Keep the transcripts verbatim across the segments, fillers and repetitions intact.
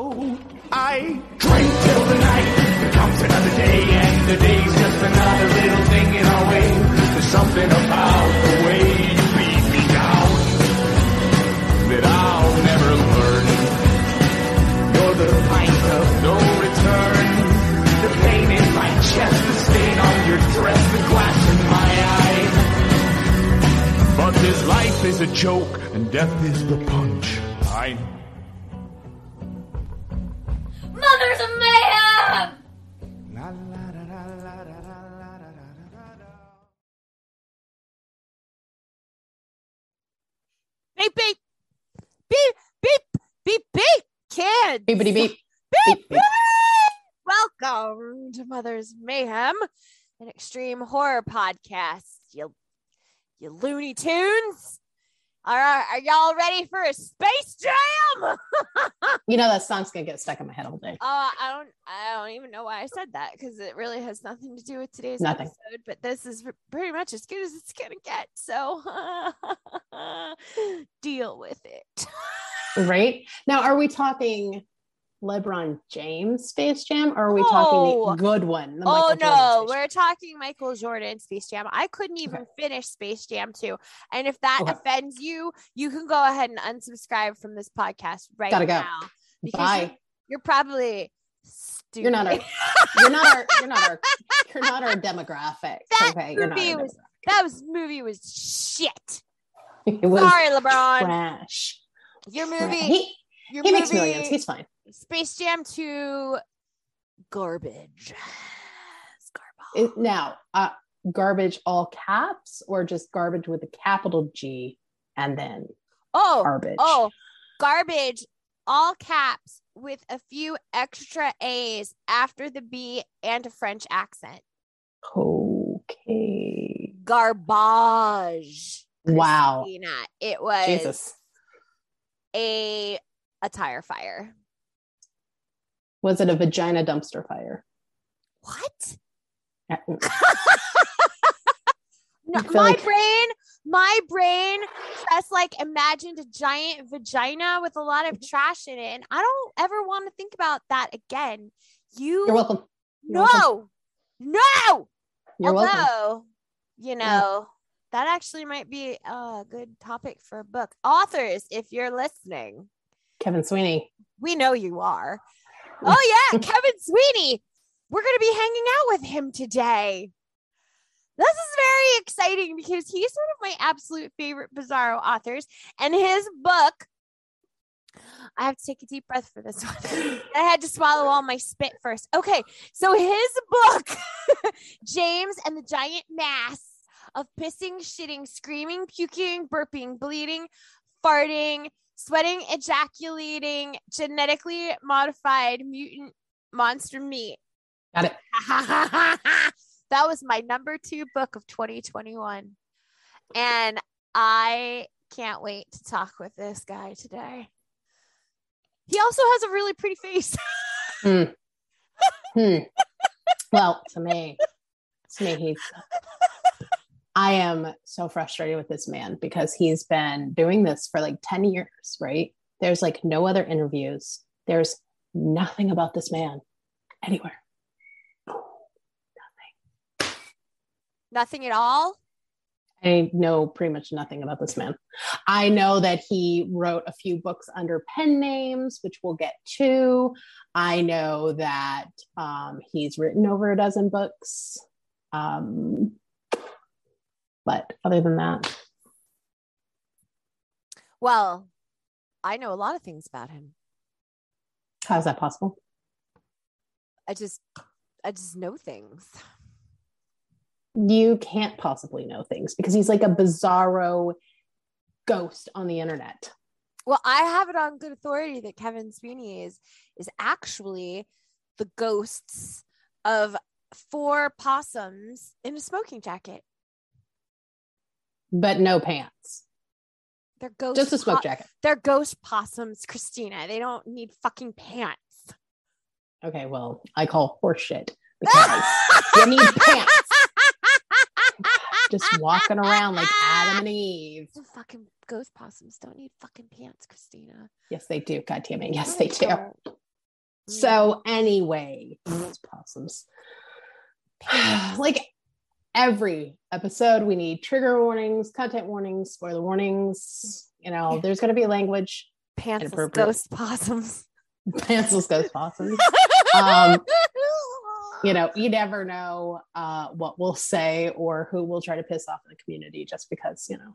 So I drink till the night comes another day, and the day's just another little thing in our way. There's something about the way you beat me down that I'll never learn. You're the pint of no return, the pain in my chest, the stain on your dress, the glass in my eye. But this life is a joke and death is the punch. I Mothers of Mayhem! Beep, beep. Beep, beep, beep, beep, kids. Beep, beep, beep. Beep, beep. Welcome to Mothers of Mayhem, an extreme horror podcast. You, you Looney Tunes. Are, are y'all ready for a Space Jam? You know that song's gonna get stuck in my head all day. Oh, uh, I don't, I don't even know why I said that because it really has nothing to do with today's nothing. episode. But this is pretty much as good as it's gonna get. So deal with it. Right now, are we talking LeBron James Space Jam, or are we oh. talking the good one? The oh no, we're talking Michael Jordan Space Jam. I couldn't even okay. finish Space Jam two, and if that okay. offends you, you can go ahead and unsubscribe from this podcast right Gotta now. Go. Because Bye. You're, you're probably stupid. You're not our. You're not our. You're not our. You're not our demographic. That okay? movie you're not was. Demographic. That was movie was shit. It was Sorry, LeBron. Trash. Your movie. He, your he movie, makes millions. He's fine. Space Jam two, garbage. Garbage. Now, uh, garbage all caps or just garbage with a capital G and then oh, garbage? Oh, garbage all caps with a few extra A's after the B and a French accent. Okay. Garbage. Wow. Christina. It was Jesus. a a tire fire. Was it a vagina dumpster fire? What? No, my like... brain, my brain just like imagined a giant vagina with a lot of trash in it. And I don't ever want to think about that again. You... You're welcome. You're no, welcome. no. You're Although, welcome. you know, yeah. that actually might be a good topic for a book. Authors, if you're listening. Kevin Sweeney. We know you are. Oh, yeah, Kevin Sweeney. We're going to be hanging out with him today. This is very exciting because he's one of my absolute favorite Bizarro authors. And his book, I have to take a deep breath for this one. I had to swallow all my spit first. Okay, so his book, James and the Giant Mass of Pissing, Shitting, Screaming, Puking, Burping, Bleeding, Farting, Sweating, Ejaculating, Genetically Modified Mutant Monster Meat. Got it. That was my number two book of twenty twenty-one. And I can't wait to talk with this guy today. He also has a really pretty face. hmm. Hmm. Well, to me, to me, he's... I am so frustrated with this man because he's been doing this for like ten years, right? There's like no other interviews. There's nothing about this man anywhere. Nothing. Nothing at all? I know pretty much nothing about this man. I know that he wrote a few books under pen names, which we'll get to. I know that um, he's written over a dozen books. Um, But other than that, well, I know a lot of things about him. How is that possible? I just, I just know things. You can't possibly know things because he's like a bizarro ghost on the internet. Well, I have it on good authority that Kevin Sweeney is is actually the ghosts of four possums in a smoking jacket. But no pants. They're ghost Just a smoke po- jacket. They're ghost possums, Christina. They don't need fucking pants. Okay, well, I call horseshit because you need pants. Just walking around like Adam and Eve. The fucking ghost possums don't need fucking pants, Christina. Yes, they do. God damn it. Yes, no, they, they do. Don't. So anyway, it's possums. Like every episode, we need trigger warnings, content warnings, spoiler warnings. You know, yeah. there's going to be language. Pantsless ghost possums. Pantsless ghost possums. Um, you know, you never know uh, what we'll say or who we'll try to piss off in the community, just because, you know,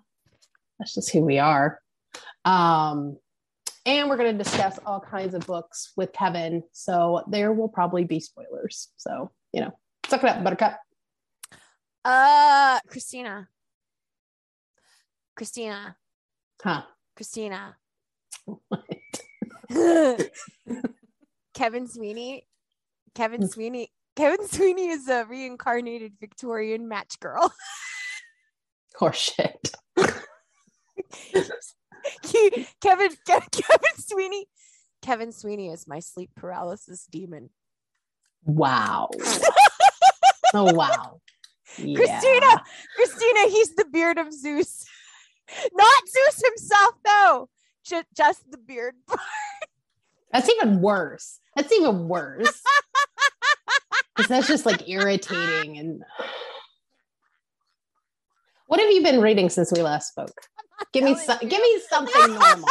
that's just who we are. Um, and we're going to discuss all kinds of books with Kevin. So there will probably be spoilers. So, you know, suck it up, buttercup. Uh, Christina. Christina. Huh. Christina. What? Kevin Sweeney. Kevin Sweeney. Kevin Sweeney is a reincarnated Victorian match girl. Horseshit. Kevin, Kevin Kevin Sweeney. Kevin Sweeney is my sleep paralysis demon. Wow. Oh wow. Yeah. Christina. Christina, he's the beard of Zeus. Not Zeus himself, though. Just, just the beard part. That's even worse. That's even worse. Because that's just like irritating. And what have you been reading since we last spoke? Give me some. Give me something normal.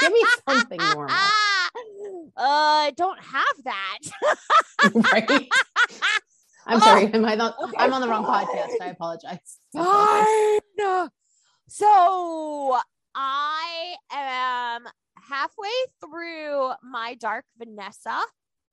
Give me something normal. Uh, I don't have that. Right? I'm oh, sorry. Am I not, okay. I'm on the wrong podcast. I apologize. Darn. So I am halfway through My Dark Vanessa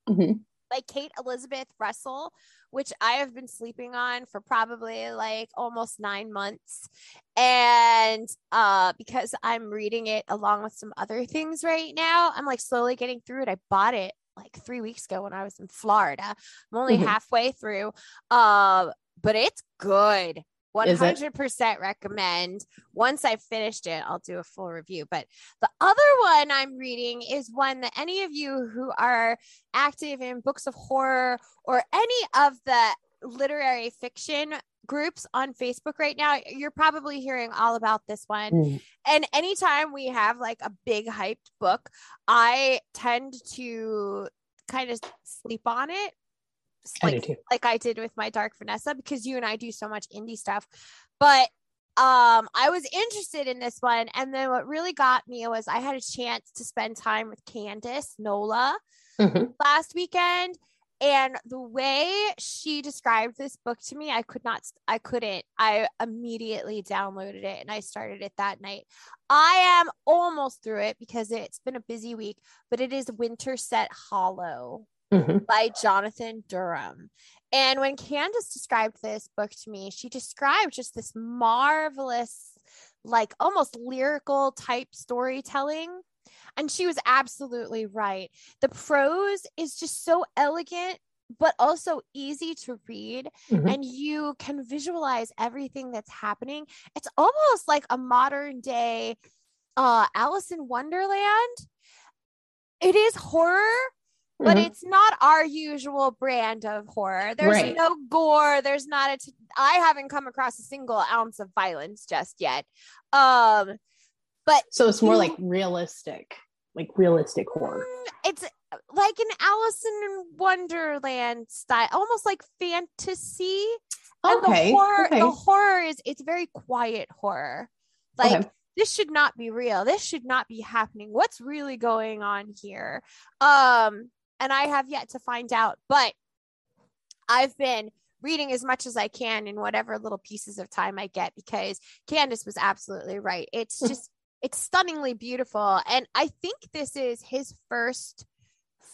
mm-hmm. by Kate Elizabeth Russell, which I have been sleeping on for probably like almost nine months. And uh, because I'm reading it along with some other things right now, I'm like slowly getting through it. I bought it like three weeks ago when I was in Florida. I'm only mm-hmm. halfway through, uh, but it's good. one hundred percent recommend. Once I've finished it, I'll do a full review. But the other one I'm reading is one that any of you who are active in books of horror or any of the literary fiction groups on Facebook right now, you're probably hearing all about this one. Mm. And anytime we have like a big hyped book, I tend to kind of sleep on it. Like I like I did with My Dark Vanessa, because you and I do so much indie stuff. But um, I was interested in this one. And then what really got me was I had a chance to spend time with Candace Nola mm-hmm. last weekend. And the way she described this book to me, I could not, I couldn't, I immediately downloaded it and I started it that night. I am almost through it because it's been a busy week, but it is Winter Set Hollow. Mm-hmm. By Jonathan Durham. And when Candace described this book to me, she described just this marvelous, like almost lyrical type storytelling. And she was absolutely right. The prose is just so elegant, but also easy to read. Mm-hmm. And you can visualize everything that's happening. It's almost like a modern day uh, Alice in Wonderland. It is horror. But mm-hmm. it's not our usual brand of horror. There's right. no gore. There's not a. T- I haven't come across a single ounce of violence just yet. Um, but so it's more you, like realistic, like realistic horror. It's like an Alice in Wonderland style, almost like fantasy. And okay. The horror, okay. the horror is it's very quiet horror, like. Okay. This should not be real. This should not be happening. What's really going on here? Um, and I have yet to find out, but I've been reading as much as I can in whatever little pieces of time I get, because Candace was absolutely right. It's just, it's stunningly beautiful. And I think this is his first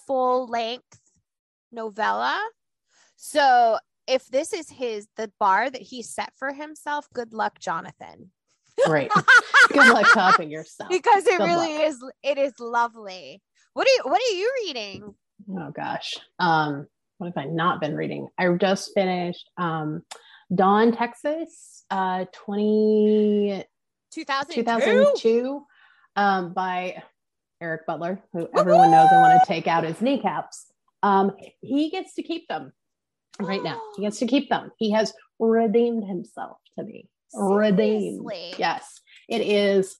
full length novella. So if this is his, the bar that he set for himself, good luck, Jonathan. Right. Good luck topping yourself. Because it Good really luck. is it is lovely. What are you what are you reading? Oh gosh. Um, what have I not been reading? I just finished um Dawn, Texas, uh twenty two thousand two um by Eric Butler, who Woo-hoo! everyone knows I want to take out his kneecaps. Um, he gets to keep them right now. He gets to keep them. He has redeemed himself to me. Redeemed. Yes, it is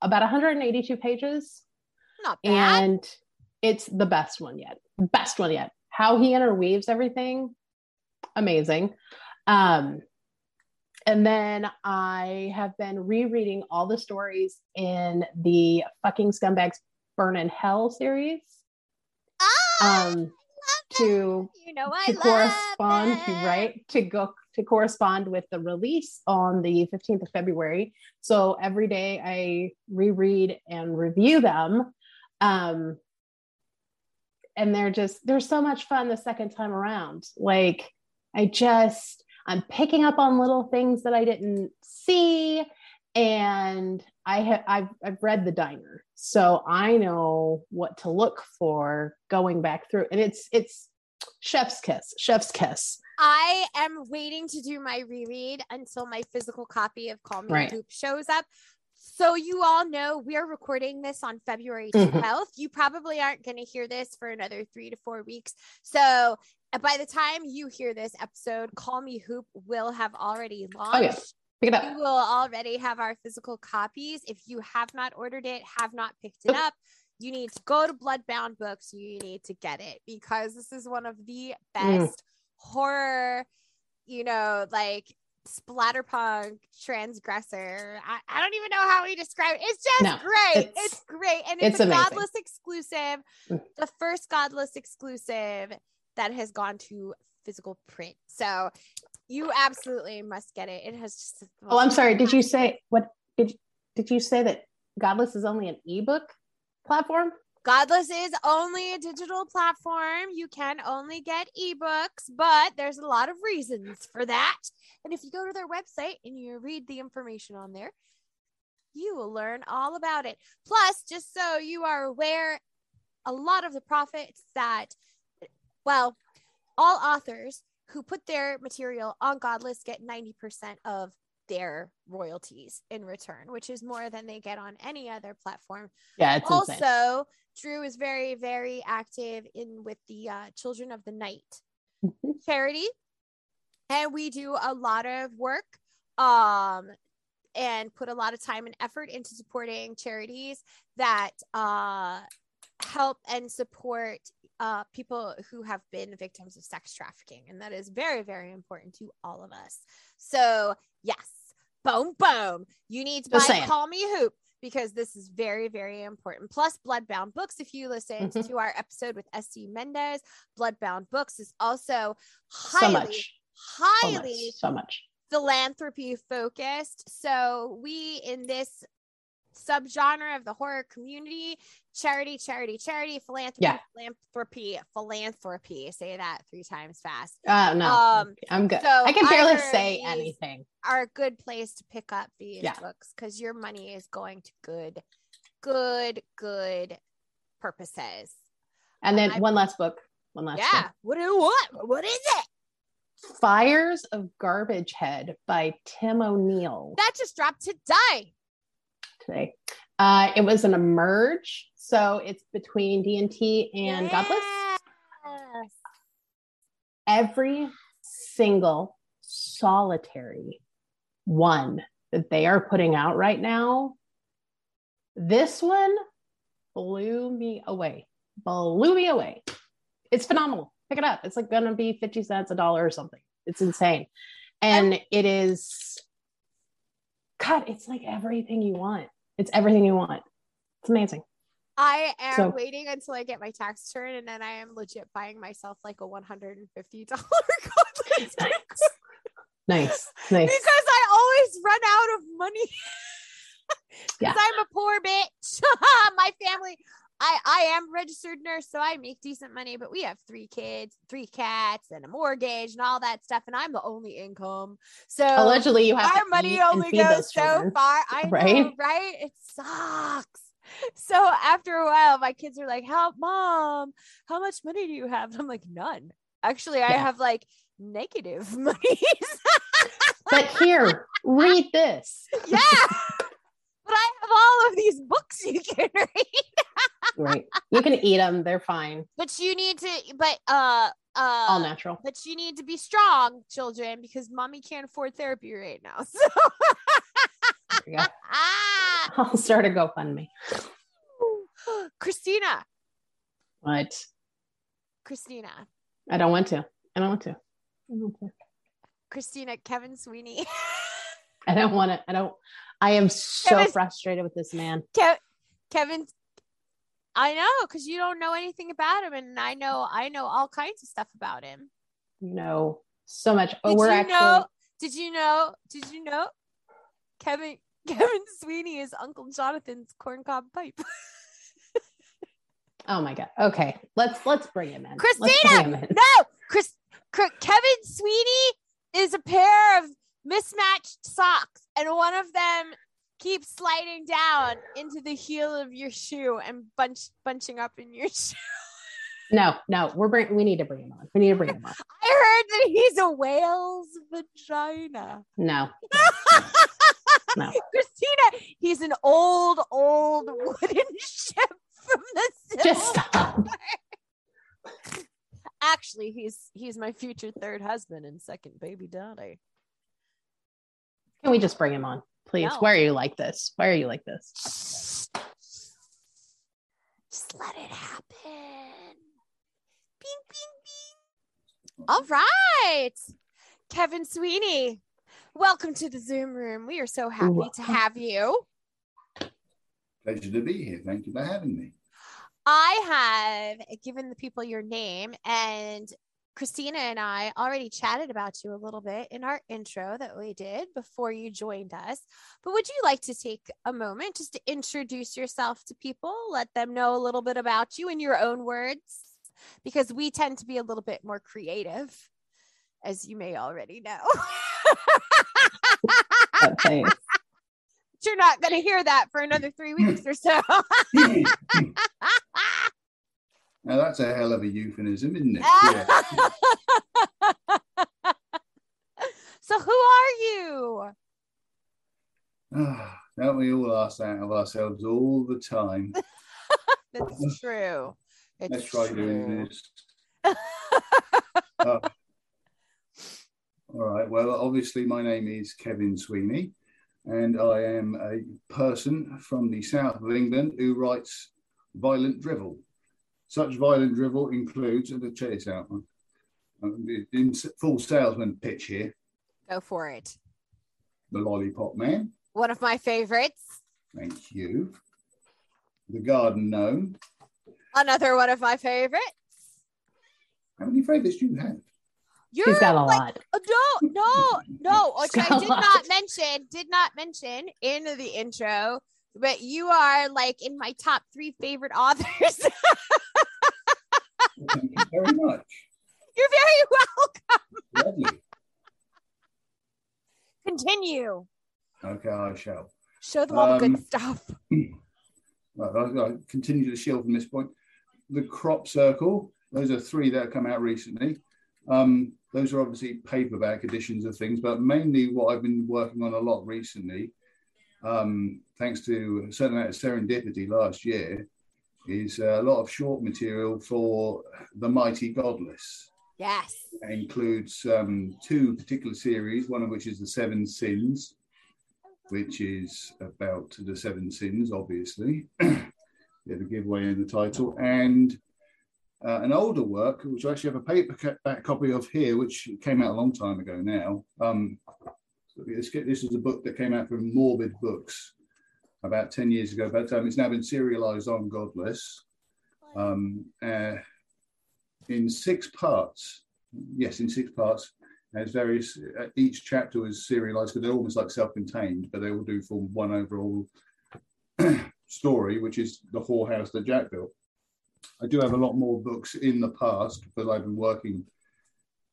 about one hundred eighty-two pages. Not bad. And it's the best one yet. best one yet. How he interweaves everything, amazing. Um, and then I have been rereading all the stories in the fucking Scumbags Burn in Hell series. Ah, um, to you know I to correspond to, right to go to correspond with the release on the fifteenth of February. So every day I reread and review them. Um, and they're just, they're so much fun the second time around. Like I just, I'm picking up on little things that I didn't see. And I have, I've, I've read The Diner, so I know what to look for going back through. And it's, it's chef's kiss, chef's kiss. I am waiting to do my reread until my physical copy of Call Me right. Hoop shows up. So you all know we're recording this on February twelfth. Mm-hmm. You probably aren't going to hear this for another three to four weeks. So by the time you hear this episode, Call Me Hoop will have already launched. Oh, yeah. Pick it up. We will already have our physical copies. If you have not ordered it, have not picked it up, you need to go to Bloodbound Books. You need to get it because this is one of the best mm. horror, you know, like splatterpunk transgressor. I, I don't even know how we describe it. It's just no, great. It's, it's great. And it's, it's a amazing. Godless exclusive, mm. the first Godless exclusive that has gone to physical print. So you absolutely must get it. It has just. Oh, I'm sorry. Did you say what? Did did you say that Godless is only an ebook platform? Godless is only a digital platform. You can only get ebooks, but there's a lot of reasons for that. And if you go to their website and you read the information on there, you will learn all about it. Plus, just so you are aware, a lot of the profits that, well, all authors who put their material on Godless get ninety percent of their royalties in return, which is more than they get on any other platform. Yeah, it's also insane. Drew is very, very active in with the uh, Children of the Night mm-hmm. charity, and we do a lot of work um, and put a lot of time and effort into supporting charities that uh, help and support Uh, people who have been victims of sex trafficking. And that is very, very important to all of us. So yes, boom, boom. You need to buy Call Me Hoop because this is very, very important. Plus Bloodbound Books. If you listen mm-hmm. to our episode with S C Mendez, Bloodbound Books is also highly, so much. highly so much. So much. philanthropy focused. So we in this subgenre of the horror community, charity, charity, charity, philanthropy, yeah. philanthropy, philanthropy. Say that three times fast. Oh no, um, I'm good. So I can barely say anything. Are a good place to pick up these yeah. books because your money is going to good, good, good purposes. And then um, one I, last book. One last. Yeah. Book. What do you want? What is it? Fires of Garbage Head by Tim O'Neill. That just dropped today. Today. Uh, it was an emerge, so it's between D and T and yes. Godless. Every single solitary one that they are putting out right now, this one blew me away. Blew me away. It's phenomenal. Pick it up. It's like going to be fifty cents, a dollar or something. It's insane. And I'm- it is... God, it's like everything you want. It's everything you want. It's amazing. I am so, waiting until I get my tax return, and then I am legit buying myself like a one hundred fifty dollars Godless. Nice. nice, nice. Because I always run out of money. Because yeah. I'm a poor bitch. My family, I, I am registered nurse, so I make decent money, but we have three kids, three cats, and a mortgage and all that stuff, and I'm the only income. So allegedly you have our money only goes so far. I right? know, right? It sucks. So after a while, my kids are like, "Help, Mom, how much money do you have?" And I'm like, "None. Actually, I yeah. have like negative money." But here, read this. Yeah. But I have all of these books you can read. Right. You can eat them. They're fine. But you need to, but, uh, uh, all natural. But you need to be strong, children, because mommy can't afford therapy right now. So there you go. I'll start a GoFundMe. Christina. What? Christina. I don't want to. I don't want to. I don't want to. Christina, Kevin Sweeney. I don't want to. I don't. I am so Kevin, frustrated with this man. Ke- Kevin. I know, because you don't know anything about him. And I know, I know all kinds of stuff about him. You know so much. Oh, did we're you actually. Know, did you know? Did you know? Kevin Kevin Sweeney is Uncle Jonathan's corncob pipe. Oh my God. Okay. Let's, let's bring him in. Christina. Him in. No, Chris, Chris, Kevin Sweeney is a pair of mismatched socks, and one of them keeps sliding down into the heel of your shoe and bunch bunching up in your shoe. No, no, we're bring, we need to bring him on. We need to bring him on. I heard that he's a whale's vagina. No. No. Christina, he's an old, old wooden ship from the Civil Just stop. War. Actually, he's he's my future third husband and second baby daddy. Can we just bring him on, please? No. Why are you like this? Why are you like this? Just let it happen. Bing, bing, bing. All right. Kevin Sweeney, welcome to the Zoom room. We are so happy Ooh. to have you. Pleasure to be here. Thank you for having me. I have given the people your name, and Christina and I already chatted about you a little bit in our intro that we did before you joined us. But would you like to take a moment just to introduce yourself to people, let them know a little bit about you in your own words? Because we tend to be a little bit more creative, as you may already know. Oh, thanks. But you're not going to hear that for another three weeks or so. Now that's a hell of a euphemism, isn't it? Yeah. So who are you? Oh, don't we all ask that of ourselves all the time? That's true. It's Let's try true. doing this. uh, all right. Well, obviously my name is Kevin Sweeney, and I am a person from the south of England who writes violent drivel. Such violent drivel includes, and I'll check this out, in full salesman pitch here. Go for it. The Lollipop Man. One of my favorites. Thank you. The Garden Gnome. Another one of my favorites. How many favorites do you have? You're She's got a like, lot. No, no, no. Which I did not mention, did not mention in the intro, but you are like in my top three favorite authors. Thank you very much. You're very welcome. Lovely. Continue. Okay, I shall. Show them all um, the good stuff. I'll, I'll continue to shield from this point. The Crop Circle, those are three that have come out recently. Um, those are obviously paperback editions of things, but mainly what I've been working on a lot recently, um, thanks to a certain amount of serendipity last year, is a lot of short material for the mighty Godless. Yes. It includes um, two particular series, one of which is The Seven Sins, which is about the seven sins, obviously. There's a giveaway in the title. And uh, an older work, which I actually have a paperback copy of here, which came out a long time ago now. Um, this is a book that came out from Morbid Books about ten years ago. But um, it's now been serialized on Godless um, uh, in six parts. Yes, in six parts. As various, each chapter was serialized because they're almost like self-contained, but they all do form one overall story, which is the whorehouse that Jack built. I do have a lot more books in the past because I've been working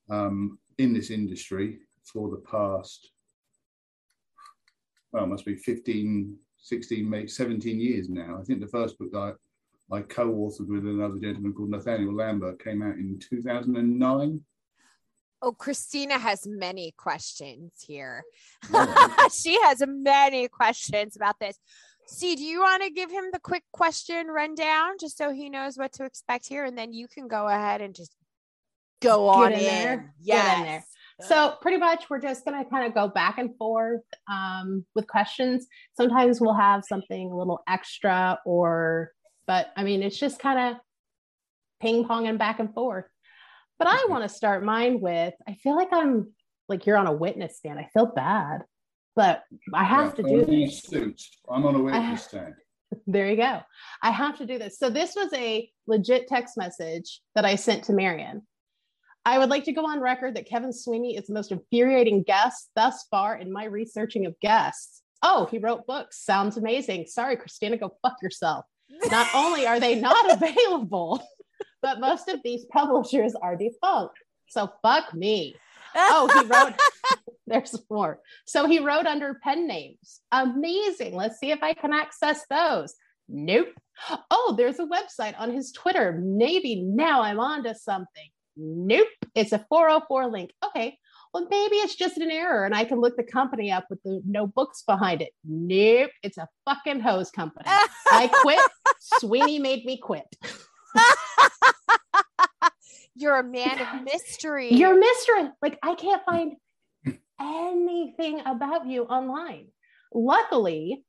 um, in this industry for the past, well, it must be fifteen, sixteen, seventeen years now. I think the first book that I, I co-authored with another gentleman called Nathaniel Lambert came out in two thousand nine. Oh, Christina has many questions here. She has many questions about this. See, do you want to give him the quick question rundown just so he knows what to expect here? And then you can go ahead and just go on in, in there. Yes. Get in there. So pretty much we're just going to kind of go back and forth um, with questions. Sometimes we'll have something a little extra or, but I mean, it's just kind of ping ponging back and forth. But I want to start mine with, I feel like I'm like, you're on a witness stand. I feel bad, but I have yeah, to do this. Suits. I'm on a witness ha- stand. There you go. I have to do this. So this was a legit text message that I sent to Marion. I would like to go on record that Kevin Sweeney is the most infuriating guest thus far in my researching of guests. Oh, he wrote books. Sounds amazing. Sorry, Christina, go fuck yourself. Not only are they not available, but most of these publishers are defunct. So fuck me. Oh, he wrote, there's more. So he wrote under pen names. Amazing. Let's see if I can access those. Nope. Oh, there's a website on his Twitter. Maybe now I'm onto something. Nope. It's a four oh four link. Okay. Well, maybe it's just an error and I can look the company up with the no books behind it. Nope. It's a fucking hose company. I quit. Sweeney made me quit. You're a man of mystery. You're a mystery. Like, I can't find anything about you online. Luckily,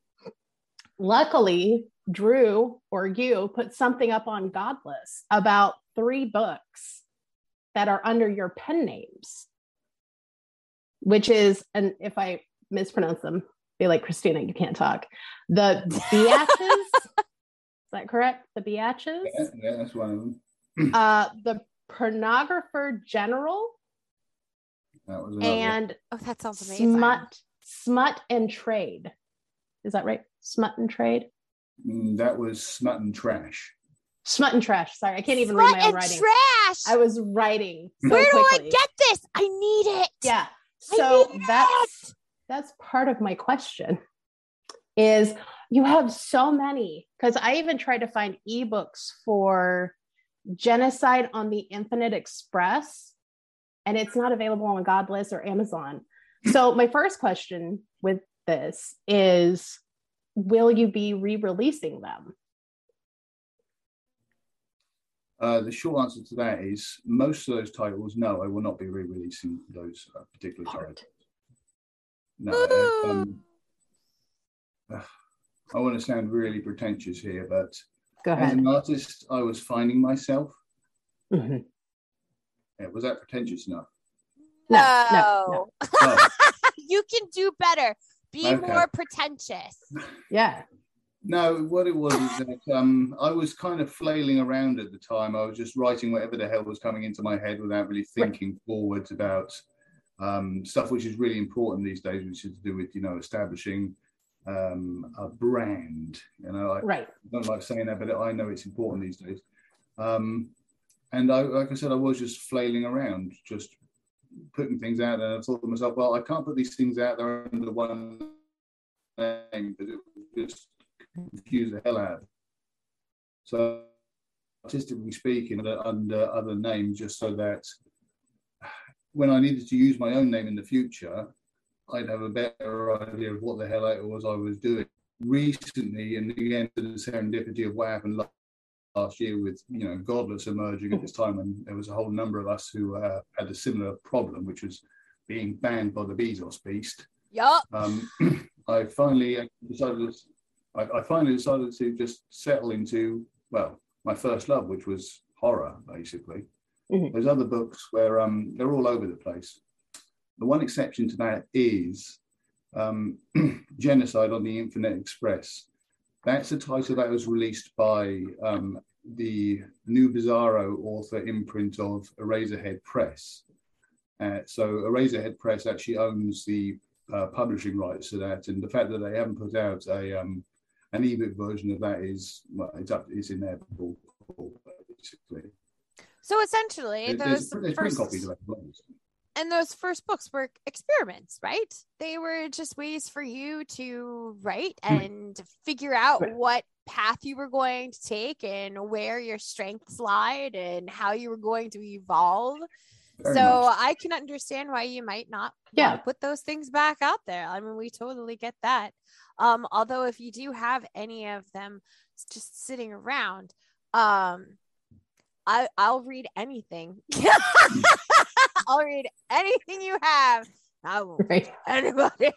luckily, Drew or you put something up on Godless about three books that are under your pen names, which is, and if I mispronounce them, be like, Christina, you can't talk. The Biaches. Is that correct? The Biaches? Yeah, yeah, that's one of them. Uh, the Pornographer General. That was and oh, that sounds amazing. Smut, smut and trade. Is that right? Smut and trade. Mm, that was Smut and Trash. Smut and Trash. Sorry, I can't even smut read my own writing. Smut and Trash. I was writing. So where quickly. Do I get this? I need it. Yeah. So that's it. That's part of my question. Is you have so many, because I even tried to find ebooks for Genocide on the Infinite Express, and it's not available on Godless or Amazon. So my first question with this is, will you be re-releasing them? Uh, the short answer to that is most of those titles, no, I will not be re-releasing those uh, particular Part. titles. No, um, uh, I want to sound really pretentious here, but as an artist, I was finding myself. Mm-hmm. Yeah, was that pretentious enough? No. no, no. Oh. You can do better. Be okay. More pretentious. Yeah. No, what it was is that um, I was kind of flailing around at the time. I was just writing whatever the hell was coming into my head without really thinking right. forwards about um, stuff which is really important these days, which is to do with, you know, establishing Um, a brand, you know, I right. don't like saying that, but I know it's important these days. Um, and I, like I said, I was just flailing around, just putting things out, and I thought to myself, well, I can't put these things out there under one name, because it would just confuse the hell out of it. So, artistically speaking, under other names, just so that when I needed to use my own name in the future, I'd have a better idea of what the hell it was I was doing. Recently, and again, the serendipity of what happened last year with, you know, Godless emerging at this time, and there was a whole number of us who uh, had a similar problem, which was being banned by the Bezos beast. Yup. Um, I finally decided, I, I finally decided to just settle into, well, my first love, which was horror, basically. Mm-hmm. There's other books where um, they're all over the place. The one exception to that is um, Genocide on the Infinite Express. That's a title that was released by um, the new Bizarro author imprint of Eraserhead Press. Uh, so Eraserhead Press actually owns the uh, publishing rights to that, and the fact that they haven't put out a um, an ebook version of that is, well, it's up, it's inevitable, basically. So essentially, there's, there's, there's first... copies of that. And those first books were experiments, right? They were just ways for you to write and figure out what path you were going to take and where your strengths lied and how you were going to evolve. Very so much. I can understand why you might not yeah. put those things back out there. I mean, we totally get that. Um, although if you do have any of them just sitting around, um, I, I'll read anything. I'll read anything you have. I won't read right. anybody.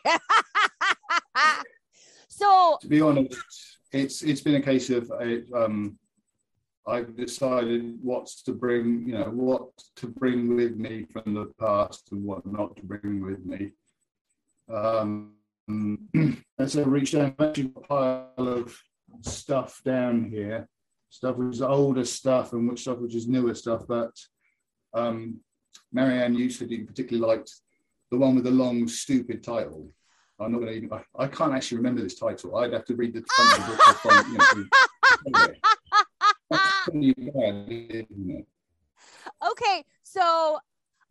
So, to be honest, it's it's been a case of a, um, I've decided what's to bring, you know, what to bring with me from the past and what not to bring with me. Um, and so I reached down, I've actually got a pile of stuff down here, stuff which is older stuff and which stuff which is newer stuff. But um, Marianne, you said you particularly liked the one with the long, stupid title. I'm not going to. I can't actually remember this title. I'd have to read the front of the book. The front, you know, anyway. Okay, so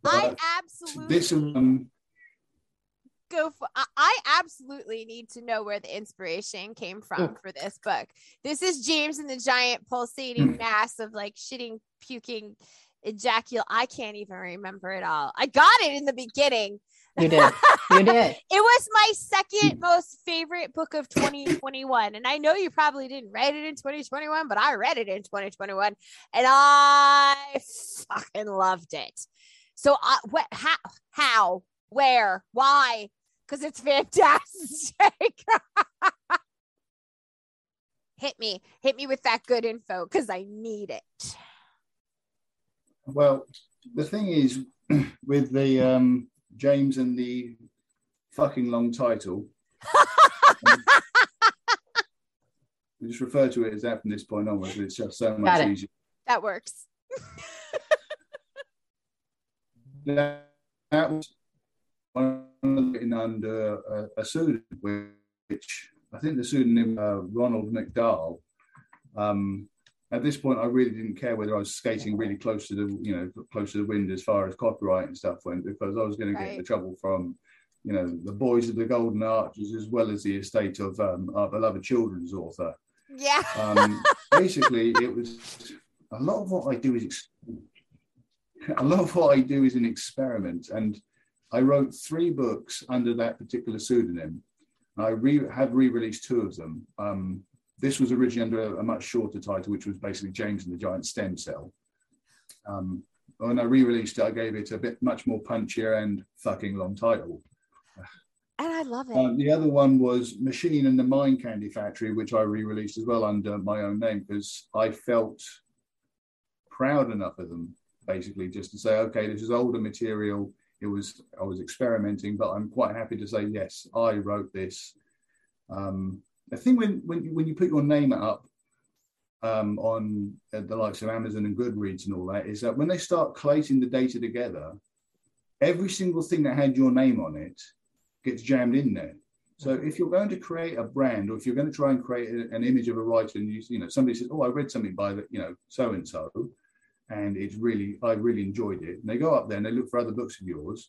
but I absolutely this um, go for. I absolutely need to know where the inspiration came from oh. for this book. This is James and the giant pulsating mass of like shitting, puking, ejaculate. I can't even remember it all. I got it in the beginning. You did. You did. It was my second most favorite book of twenty twenty-one. And I know you probably didn't read it in twenty twenty-one, but I read it in twenty twenty-one and I fucking loved it. So I, what, how, how, where, why? Because it's fantastic. Hit me. Hit me with that good info because I need it. Well, the thing is with the... Um... James and the fucking long title. um, we just refer to it as that from this point onwards. It's just so much easier. That works. that, that was one written under a, a pseudonym, which I think the pseudonym uh, Ronald McDowell. Um, at this point, I really didn't care whether I was skating really close to the, you know, close to the wind as far as copyright and stuff went, because I was going to get right. the trouble from, you know, the boys of the Golden Arches as well as the estate of um, our beloved children's author. Yeah. Um, basically, it was a lot of what I do is ex- a lot of what I do is an experiment, and I wrote three books under that particular pseudonym. I re- have re-released two of them. Um, This was originally under a much shorter title, which was basically James and the Giant Stem Cell. Um, when I re-released it, I gave it a bit much more punchier and fucking long title. And I love it. Um, the other one was Machine and the Mind Candy Factory, which I re-released as well under my own name because I felt proud enough of them, basically, just to say, okay, this is older material. It was I was experimenting, but I'm quite happy to say, yes, I wrote this. Um, I think when when you, when you put your name up um, on uh, the likes of Amazon and Goodreads and all that, is that when they start collating the data together, every single thing that had your name on it gets jammed in there. So if you're going to create a brand, or if you're going to try and create a, an image of a writer, and you, you know somebody says, "Oh, I read something by the, you know so and so, and it's really I really enjoyed it," and they go up there and they look for other books of yours.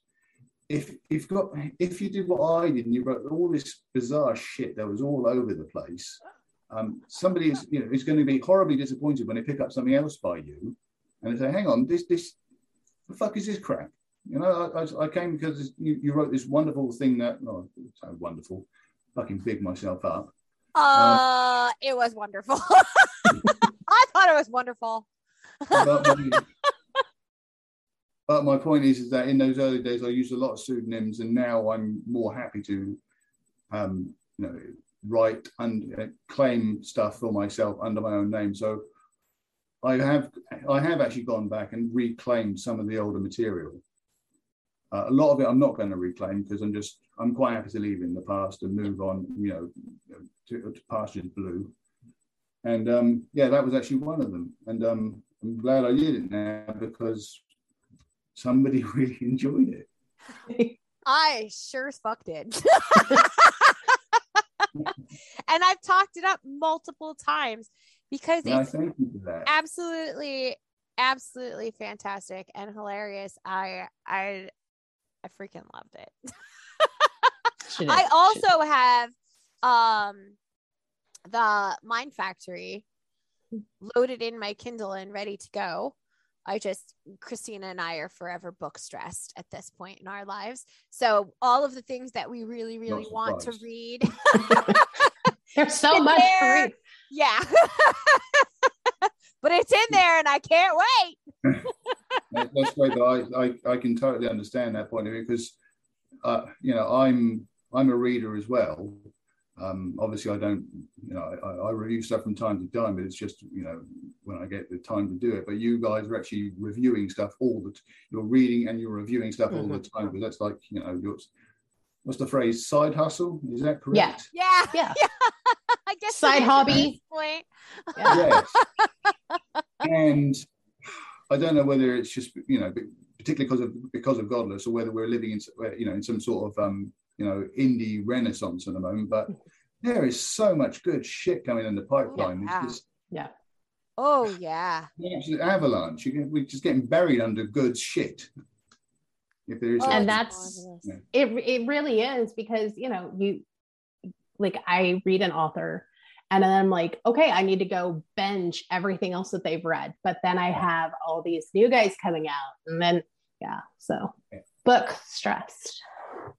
If you've got, if you did what I did and you wrote all this bizarre shit that was all over the place, um, somebody is, you know, is going to be horribly disappointed when they pick up something else by you, and they say, "Hang on, this, this, the fuck is this crap?" You know, I, I came because you, you wrote this wonderful thing that, oh, so wonderful, fucking big myself up. Uh, um, it was wonderful. I thought it was wonderful. But my point is, is that in those early days, I used a lot of pseudonyms, and now I'm more happy to, um, you know, write and uh, claim stuff for myself under my own name. So I have, I have actually gone back and reclaimed some of the older material. Uh, a lot of it I'm not going to reclaim because I'm just, I'm quite happy to leave in the past and move on, you know, to, to pastures blue. And um, yeah, that was actually one of them, and um, I'm glad I did it now because. Somebody really enjoyed it. I sure as fuck did. And I've talked it up multiple times because no, it's thank you for that. absolutely, absolutely fantastic and hilarious. I, I, I freaking loved it. Shit, I also shit. have um, the Mind Factory loaded in my Kindle and ready to go. I just, Christina and I are forever book stressed at this point in our lives. So all of the things that we really, really Not want surprised. to read. There's so much there. to read. Yeah. But it's in there and I can't wait. That's great. I, I, I can totally understand that point of view because, uh, you know, I'm, I'm a reader as well. Um, obviously, I don't, you know, I, I review stuff from time to time, but it's just, you know, when I get the time to do it. But you guys are actually reviewing stuff all the time. You're reading and you're reviewing stuff all the time, because that's like, you know, your, what's the phrase? Side hustle? Is that correct? Yeah. Yeah. Yeah. I guess side hobby. Point. Yeah. Yes. And I don't know whether it's just, you know, particularly because of because of Godless, or whether we're living in, you know, in some sort of um. you know, indie renaissance at the moment, but there is so much good shit coming in the pipeline. Yeah. It's just, yeah. Oh yeah. An avalanche. You can, we're just getting buried under good shit. If there is, oh, and that's yeah. it. It really is, because you know you, like I read an author, and then I'm like, okay, I need to go binge everything else that they've read, but then I have all these new guys coming out, and then yeah, so yeah. book stressed.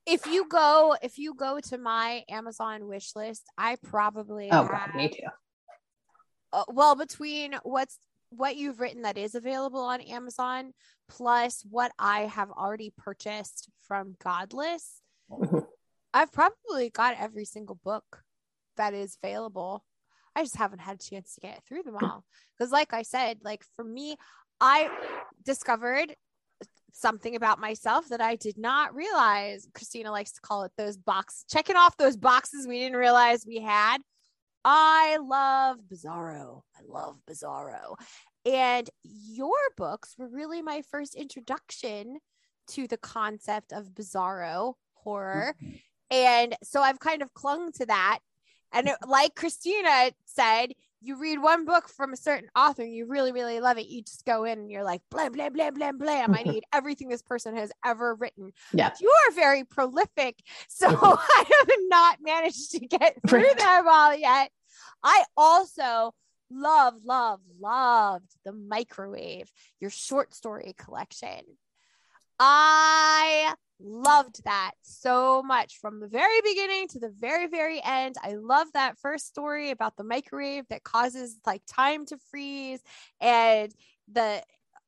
If you go, if you go to my Amazon wish list, I probably oh, have, God, me too. Uh, well, between what's what you've written that is available on Amazon, plus what I have already purchased from Godless, I've probably got every single book that is available. I just haven't had a chance to get through them all, because, like I said, like for me, I discovered something about myself that I did not realize. Christina likes to call it those boxes, checking off those boxes we didn't realize we had. I love Bizarro. I love Bizarro. And your books were really my first introduction to the concept of Bizarro horror. Mm-hmm. And so I've kind of clung to that. And it, like Christina said, you read one book from a certain author, you really, really love it. You just go in and you're like, blam, blam, blam, blam, blam. I need everything this person has ever written. Yeah. But you are very prolific, so I have not managed to get through them all yet. I also love, love, loved The Microwave, your short story collection. I loved that so much from the very beginning to the very, very end. I love that first story about the microwave that causes like time to freeze, and the,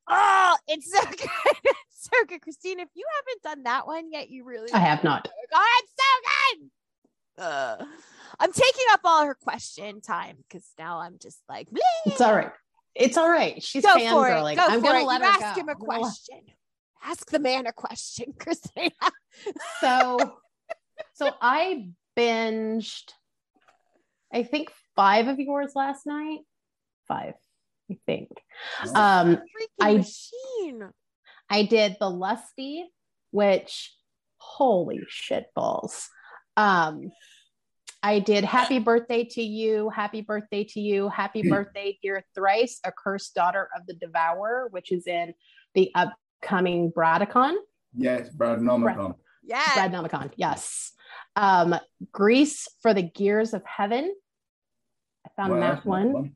oh, it's so good. It's so good. Christine, if you haven't done that one yet, you really, I have not. Oh, it's so good. Uh, I'm taking up all her question time, because now I'm just like, bleh. It's all right. It's all right. She's fangirling. Go I'm going to let you her ask go. him a question. Ask the man a question, Christina. so, so I binged, I think five of yours last night. Five, I think. Oh, um, I machine. I did The Lusty, which, holy shit balls. Um, I did Happy Birthday to You, Happy Birthday to You, Happy Birthday, Dear Thrice, A Cursed Daughter of the Devourer, which is in the up. Uh, coming Bradnamicon. Yes, Bradnamicon. Yeah. Bradnamicon. Yes. Um, Grease for the Gears of Heaven. I found well, that one. one.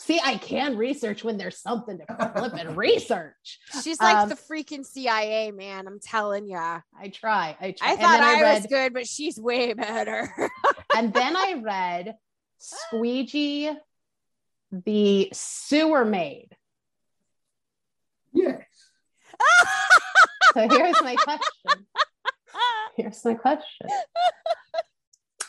See, I can research when there's something to flip and research. She's like um, the freaking C I A, man. I'm telling ya. I try. I try. I thought I, I read, was good, but she's way better. And then I read Squeegee the Sewer Maid. Yes. So here's my question. Here's my question.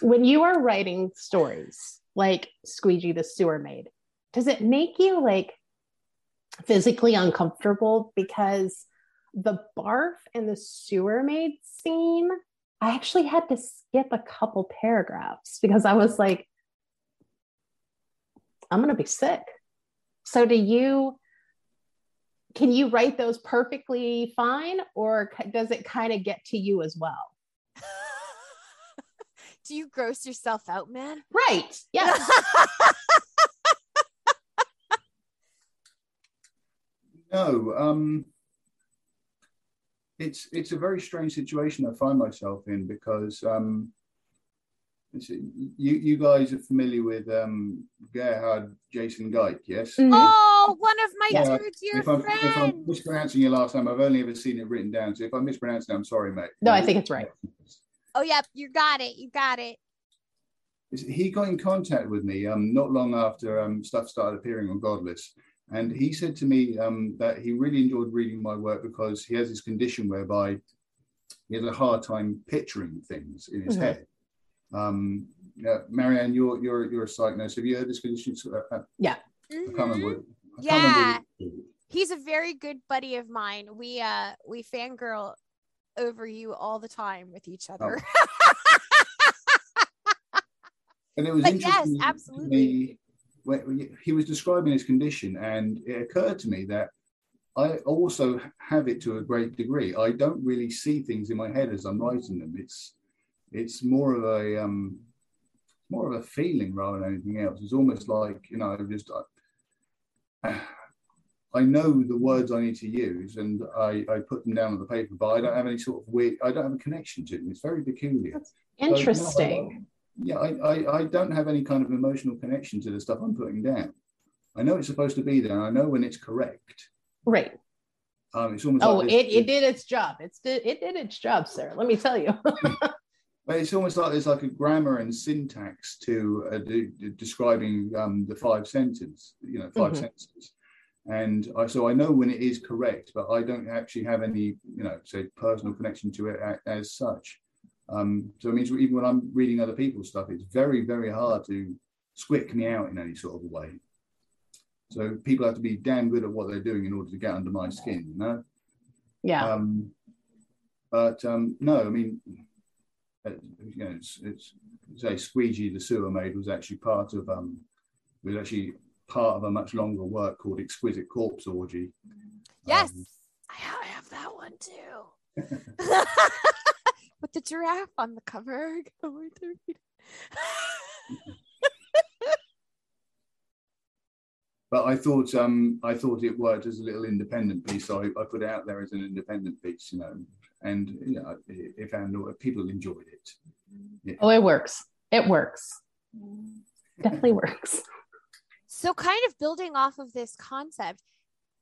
When you are writing stories like Squeegee the Sewer Maid, does it make you like physically uncomfortable? Because the barf and the sewer maid scene, I actually had to skip a couple paragraphs because I was like, I'm going to be sick. So do you... can you write those perfectly fine, or does it kind of get to you as well? Do you gross yourself out, man? Right. Yeah. No. Um, it's, it's a very strange situation I find myself in, because um, it's, you, you guys are familiar with um, Gerhard Jason Geik, yes? Mm-hmm. Oh! One of my yeah, two dear if friends. If I'm mispronouncing your last name, I've only ever seen it written down. So if I'm mispronouncing it, I'm sorry, mate. No, I think it's right. Oh, yep. You got it. You got it. He got in contact with me um, not long after um, stuff started appearing on Godless. And he said to me um, that he really enjoyed reading my work because he has this condition whereby he had a hard time picturing things in his mm-hmm. head. Um, uh, Marianne, you're you're you're a psych nurse. Have you heard this condition? Uh, yeah. Mm-hmm. I can't remember. I yeah. Can't remember. He's a very good buddy of mine. We uh we fangirl over you all the time with each other. Oh. And it was but interesting. Yes, absolutely. Me, when he was describing his condition, and it occurred to me that I also have it to a great degree. I don't really see things in my head as I'm writing them. It's it's more of a um, more of a feeling rather than anything else. It's almost like, you know, just I, I know the words I need to use, and I, I put them down on the paper, but I don't have any sort of weird. I don't have a connection to them. It's very peculiar. That's interesting. So, you know, I, I, yeah, I, I I don't have any kind of emotional connection to the stuff I'm putting down. I know it's supposed to be there, and I know when it's correct. Right. Um, it's almost. Oh, like this, it, it did its job. It's did, it did its job, sir. Let me tell you. But it's almost like there's like a grammar and syntax to uh, de- de- describing um, the five sentences. You know, five mm-hmm. sentences. And I, so I know when it is correct, but I don't actually have any, you know, say personal connection to it as such. Um, so it means even when I'm reading other people's stuff, it's very, very hard to squick me out in any sort of way. So people have to be damn good at what they're doing in order to get under my skin, you know? Yeah. Um, but um, no, I mean, uh, you know, it's, it's, say, Squeegee the Sewer Maid was actually part of, um, was actually part of a much longer work called Exquisite Corpse Orgy. Yes, um, I have that one too. With the giraffe on the cover. But I thought um, I thought it worked as a little independent piece, so I, I put it out there as an independent piece, you know. And you know, it, it found people enjoyed it. Yeah. Oh, it works! It works. Definitely works. So, kind of building off of this concept,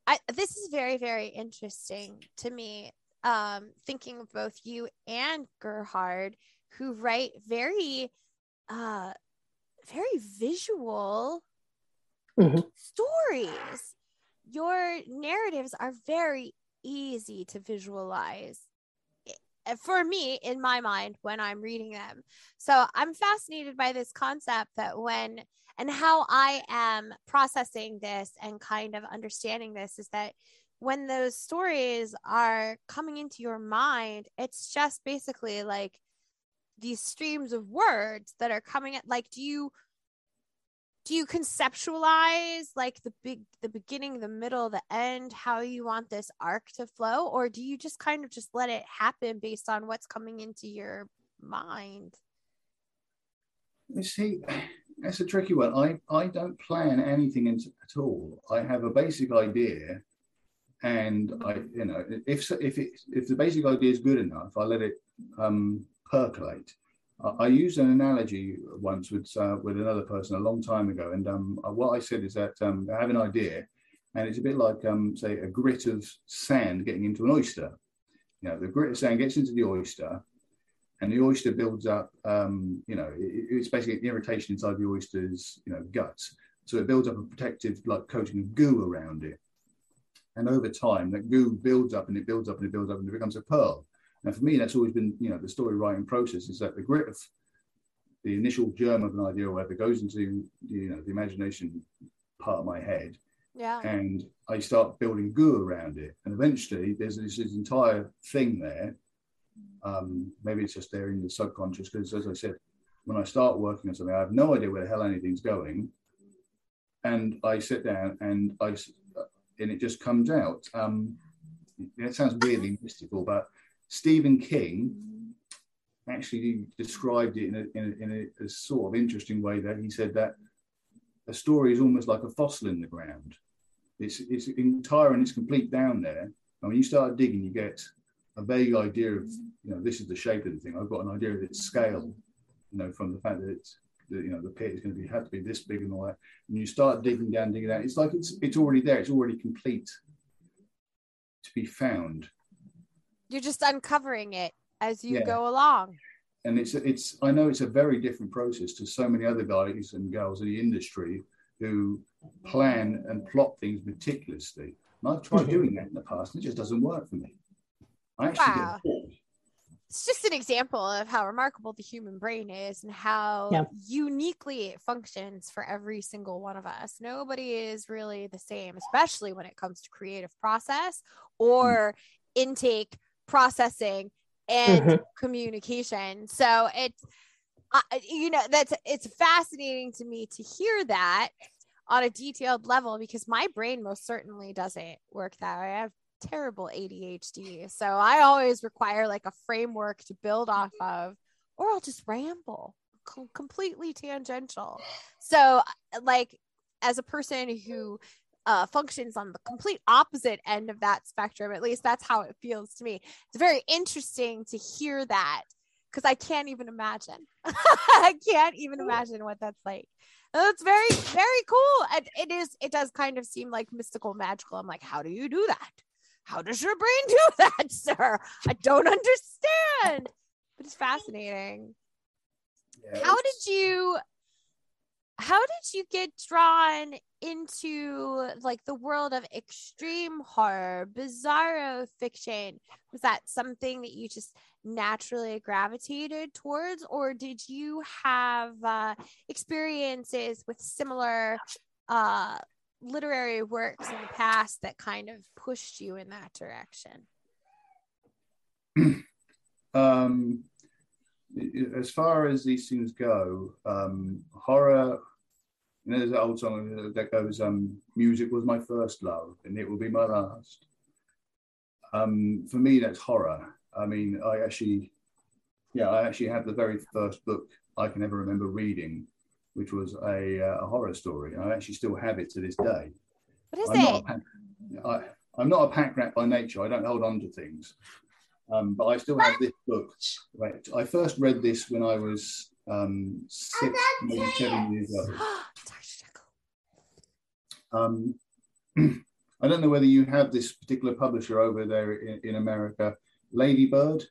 I, this is very, very interesting to me. Um, thinking of both you and Gerhard, who write very, uh, very visual. Mm-hmm. Stories. Your narratives are very easy to visualize for me in my mind when I'm reading them. So I'm fascinated by this concept that when and how I am processing this and kind of understanding this is that when those stories are coming into your mind, it's just basically like these streams of words that are coming at, like, do you Do you conceptualize like the big, the beginning, the middle, the end, how you want this arc to flow? Or do you just kind of just let it happen based on what's coming into your mind? You see, that's a tricky one. I, I don't plan anything into, at all. I have a basic idea, and I, you know, if if it, if the basic idea is good enough, I let it um, percolate. I used an analogy once with uh, with another person a long time ago, and um, what I said is that um, I have an idea, and it's a bit like, um, say, a grit of sand getting into an oyster. You know, the grit of sand gets into the oyster, and the oyster builds up, um, you know, it, it's basically an irritation inside the oyster's, you know, guts. So it builds up a protective, like, coating of goo around it. And over time, that goo builds up, and it builds up, and it builds up, and it becomes a pearl. And for me, that's always been, you know, the story writing process is that the grit of the initial germ of an idea or whatever goes into, you know, the imagination part of my head. Yeah. And I start building goo around it. And eventually there's this, this entire thing there. Um, maybe it's just there in the subconscious, because as I said, when I start working on something, I have no idea where the hell anything's going. And I sit down and I, and it just comes out. Um, it sounds weirdly mystical, but Stephen King actually described it in a, in, a, in a sort of interesting way that he said that a story is almost like a fossil in the ground. It's it's entire and it's complete down there. And when you start digging, you get a vague idea of, you know, this is the shape of the thing. I've got an idea of its scale, you know, from the fact that it's, that, you know, the pit is going to be, have to be this big and all that. And you start digging down, digging down. It's like it's it's already there. It's already complete to be found. You're just uncovering it as you yeah. go along. And it's, it's. I know it's a very different process to so many other guys and girls in the industry who plan and plot things meticulously. And I've tried mm-hmm. doing that in the past, and it just doesn't work for me. I actually wow. get bored. it's just an example of how remarkable the human brain is and how yep. uniquely it functions for every single one of us. Nobody is really the same, especially when it comes to creative process or mm-hmm. intake, processing, and mm-hmm. communication. So it's, uh, you know, that's, it's fascinating to me to hear that on a detailed level, because my brain most certainly doesn't work that way. I have terrible A D H D, so I always require like a framework to build off of, or I'll just ramble co- completely tangential. So like, as a person who uh functions on the complete opposite end of that spectrum, at least that's how it feels to me, it's very interesting to hear that, because I can't even imagine I can't even imagine what that's like. That's very, very cool. And it is, it does kind of seem like mystical, magical. I'm like, how do you do that? How does your brain do that, sir? I don't understand, but it's fascinating. Yes. How did you, how did you get drawn into like the world of extreme horror, bizarro fiction? Was that something that you just naturally gravitated towards, or did you have uh, experiences with similar uh literary works in the past that kind of pushed you in that direction? Um, as far as these things go, um, horror, you know, there's an old song that goes, um, music was my first love and it will be my last. Um, for me, that's horror. I mean, I actually, yeah, I actually had the very first book I can ever remember reading, which was a, uh, a horror story. I actually still have it to this day. What is I'm it? Not pack, I, I'm not a pack rat by nature. I don't hold on to things. Um, but I still have this book. Right. I first read this when I was um, six, maybe seven years old. Um, I don't know whether you have this particular publisher over there in, in America, Ladybird.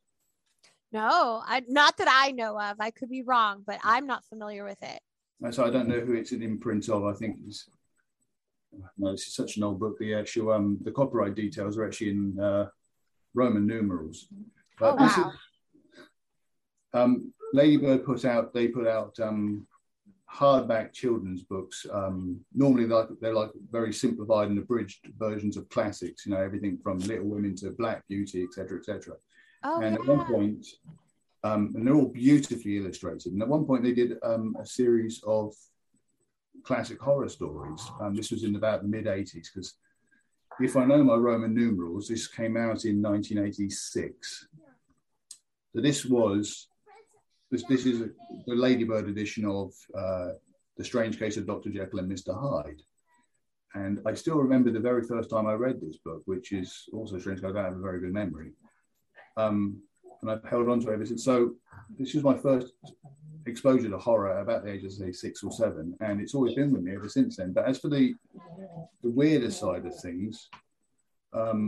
No, I, not that I know of. I could be wrong, but I'm not familiar with it. So I don't know who it's an imprint of. I think it's, no, this is such an old book. The actual um, the copyright details are actually in uh, Roman numerals. But oh, wow. This is, um, Ladybird put out. They put out um, hardback children's books. Um, normally, they're like, they're like very simplified and abridged versions of classics. You know, everything from Little Women to Black Beauty, et cetera, et cetera. Oh, and yeah. At one point. Um, and they're all beautifully illustrated. And at one point they did um, a series of classic horror stories. Um, this was in about the mid-eighties, because if I know my Roman numerals, this came out in nineteen eighty-six. So this was, this, this is a, the Ladybird edition of uh, The Strange Case of Doctor Jekyll and Mister Hyde. And I still remember the very first time I read this book, which is also strange, because I don't have a very good memory. Um, And I've held on to it ever since. So this was my first exposure to horror about the age of, say, six or seven. And it's always been with me ever since then. But as for the the weirder side of things, um,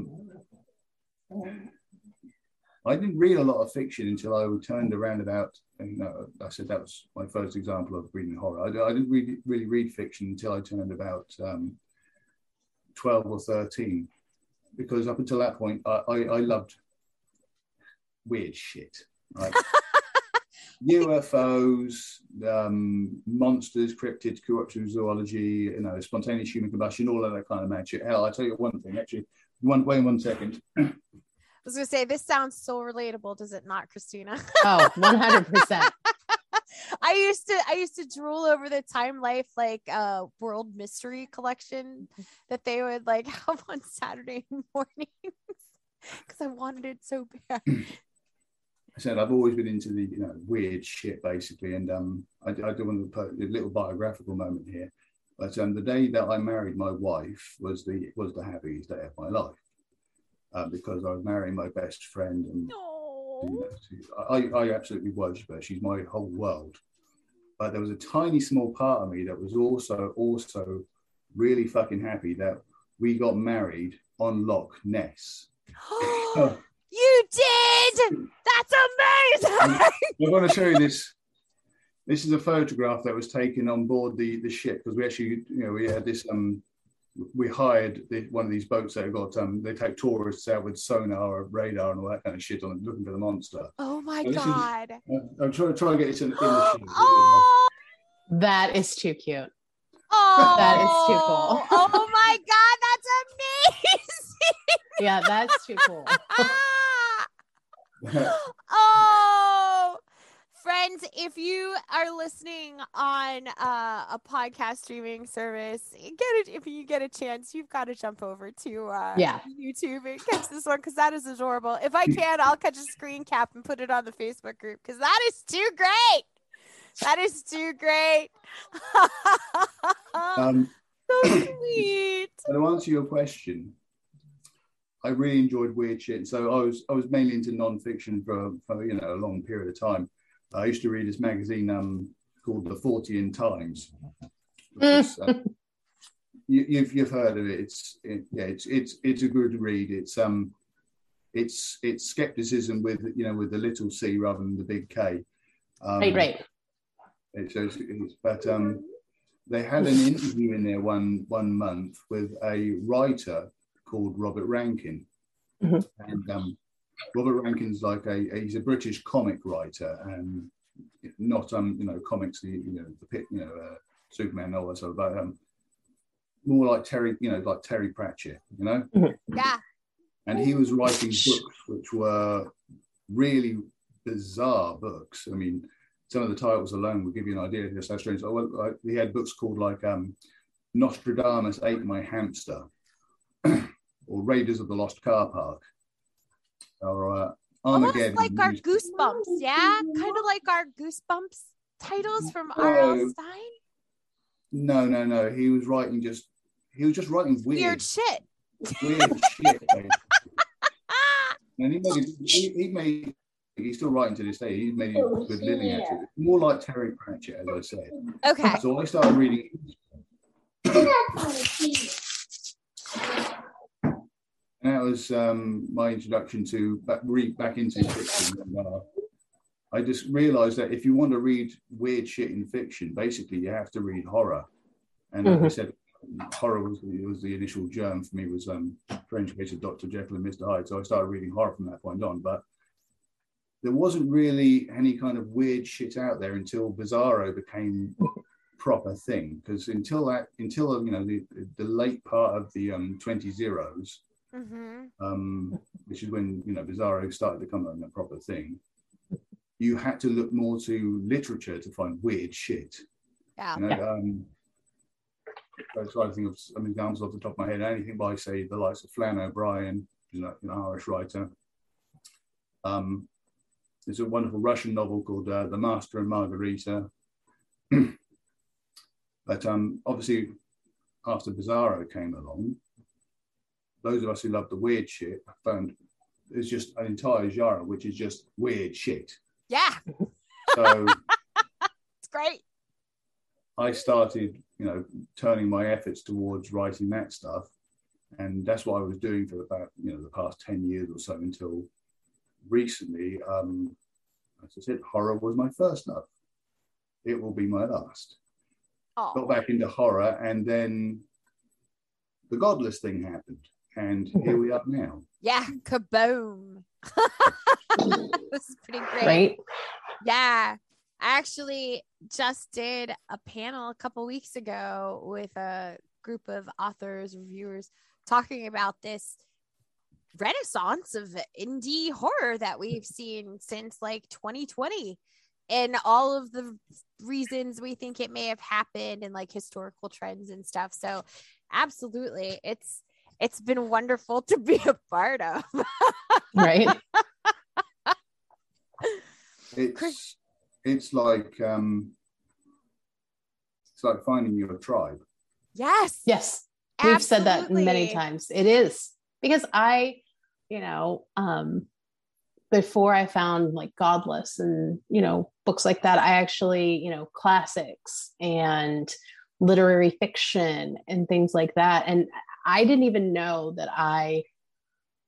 I didn't read a lot of fiction until I turned around about, you know, I said that was my first example of reading horror. I, I didn't really, really read fiction until I turned about um, twelve or thirteen. Because up until that point, I, I, I loved weird shit, right? U F Os, um, monsters, cryptids, cryptozoology, you know, spontaneous human combustion, all of that kind of magic. Hell, I'll tell you one thing, actually. One, wait one second. I was going to say, this sounds so relatable, does it not, Christina? Oh, one hundred percent. I used to I used to drool over the Time Life like uh World Mystery Collection that they would like have on Saturday mornings because I wanted it so bad. I said I've always been into the, you know, weird shit basically, and um, I, I do want to put a little biographical moment here. But um, the day that I married my wife was the was the happiest day of my life, uh, because I was marrying my best friend, and you know, I, I absolutely worship her. She's my whole world. But there was a tiny small part of me that was also also really fucking happy that we got married on Loch Ness. Oh. You did! That's amazing! I'm going to show you this. This is a photograph that was taken on board the, the ship, because we actually, you know, we had this um we hired the, one of these boats that got, um, they take tourists out with sonar, radar, and all that kind of shit on it, looking for the monster. Oh my so God. Is, I'm trying to try and get this in, in the show. Oh! That is too cute. Oh, that is too cool. Oh my God, that's amazing. Yeah, that's too cool. Oh, friends, if you are listening on uh, a podcast streaming service, get it if you get a chance. You've got to jump over to uh, yeah. YouTube and catch this one because that is adorable. If I can, I'll catch a screen cap and put it on the Facebook group because that is too great. That is too great. um, so sweet. To answer your question, I really enjoyed weird shit. So I was I was mainly into nonfiction for, for you know a long period of time. I used to read this magazine um, called The Fortean Times. Is, uh, you, you've you've heard of it? It's it, yeah, it's it's it's a good read. It's um, it's it's skepticism with you know with the little c rather than the big K. Um, right, right. It's, it's, it's, but um, they had an interview in there one one month with a writer called Robert Rankin, mm-hmm. and um, Robert Rankin's like a, a he's a British comic writer, and not um you know comics the you know the pit you know uh, Superman and all that sort of, but um more like Terry you know like Terry Pratchett you know mm-hmm. yeah, and he was writing books which were really bizarre books. I mean, some of the titles alone will give you an idea of just how strange. I, I, he had books called like um, Nostradamus Ate My Hamster, or Raiders of the Lost Car Park, or uh, Armageddon. Almost like our Goosebumps, yeah? Kind of like our Goosebumps titles from R L. Stein? No, no, no. He was writing just, he was just writing weird. Weird shit. Weird shit. Basically. And he made, he, he made he's still writing to this day. He's made a good living at it. More like Terry Pratchett, as I said. Okay. So I started reading. And that was um, my introduction to back, read back into fiction. And, uh, I just realized that if you want to read weird shit in fiction, basically you have to read horror. And like mm-hmm. I said, horror was the, was the initial germ for me, was um, French Case of Doctor Jekyll and Mister Hyde. So I started reading horror from that point on. But there wasn't really any kind of weird shit out there until Bizarro became a proper thing. Because until that, until you know the, the late part of the um, twenty zeros, mm-hmm. um, which is when you know Bizarro started to become a proper thing, you had to look more to literature to find weird shit. Yeah. You know, yeah. Um, I was trying to think of some examples off the top of my head. Anything by say the likes of Flann O'Brien, you know, an Irish writer. Um. There's a wonderful Russian novel called uh, The Master and Margarita. But um, obviously, after Bizarro came along, those of us who love the weird shit found there's just an entire genre, which is just weird shit. Yeah. So it's great. I started, you know, turning my efforts towards writing that stuff. And that's what I was doing for about, you know, the past ten years or so until recently, um, as I said, horror was my first love. It will be my last. Aww. Got back into horror, and then the Godless thing happened, and here we are now. Yeah, kaboom! This is pretty great. Right? Yeah, I actually just did a panel a couple weeks ago with a group of authors, reviewers, talking about this renaissance of indie horror that we've seen since like twenty twenty, and all of the reasons we think it may have happened and like historical trends and stuff. So absolutely, it's it's been wonderful to be a part of. Right. It's it's like um it's like finding your tribe. Yes. Yes. Absolutely. We've said that many times. It is. Because I, you know, um, before I found like Godless and, you know, books like that, I actually, you know, classics and literary fiction and things like that. And I didn't even know that I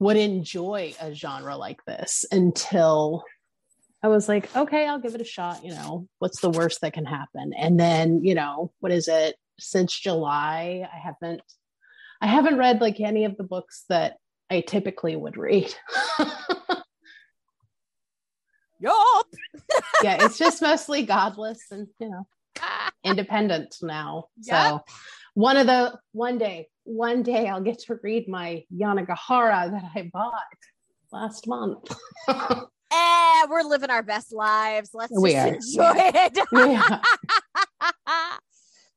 would enjoy a genre like this until I was like, okay, I'll give it a shot. You know, what's the worst that can happen? And then, you know, what is it? Since July, I haven't I haven't read like any of the books that I typically would read. Yup. Yeah, it's just mostly Godless and, you know, independent now. Yep. So one of the one day, one day I'll get to read my Yanagihara that I bought last month. Eh, we're living our best lives. Let's we just are. enjoy it. Yeah.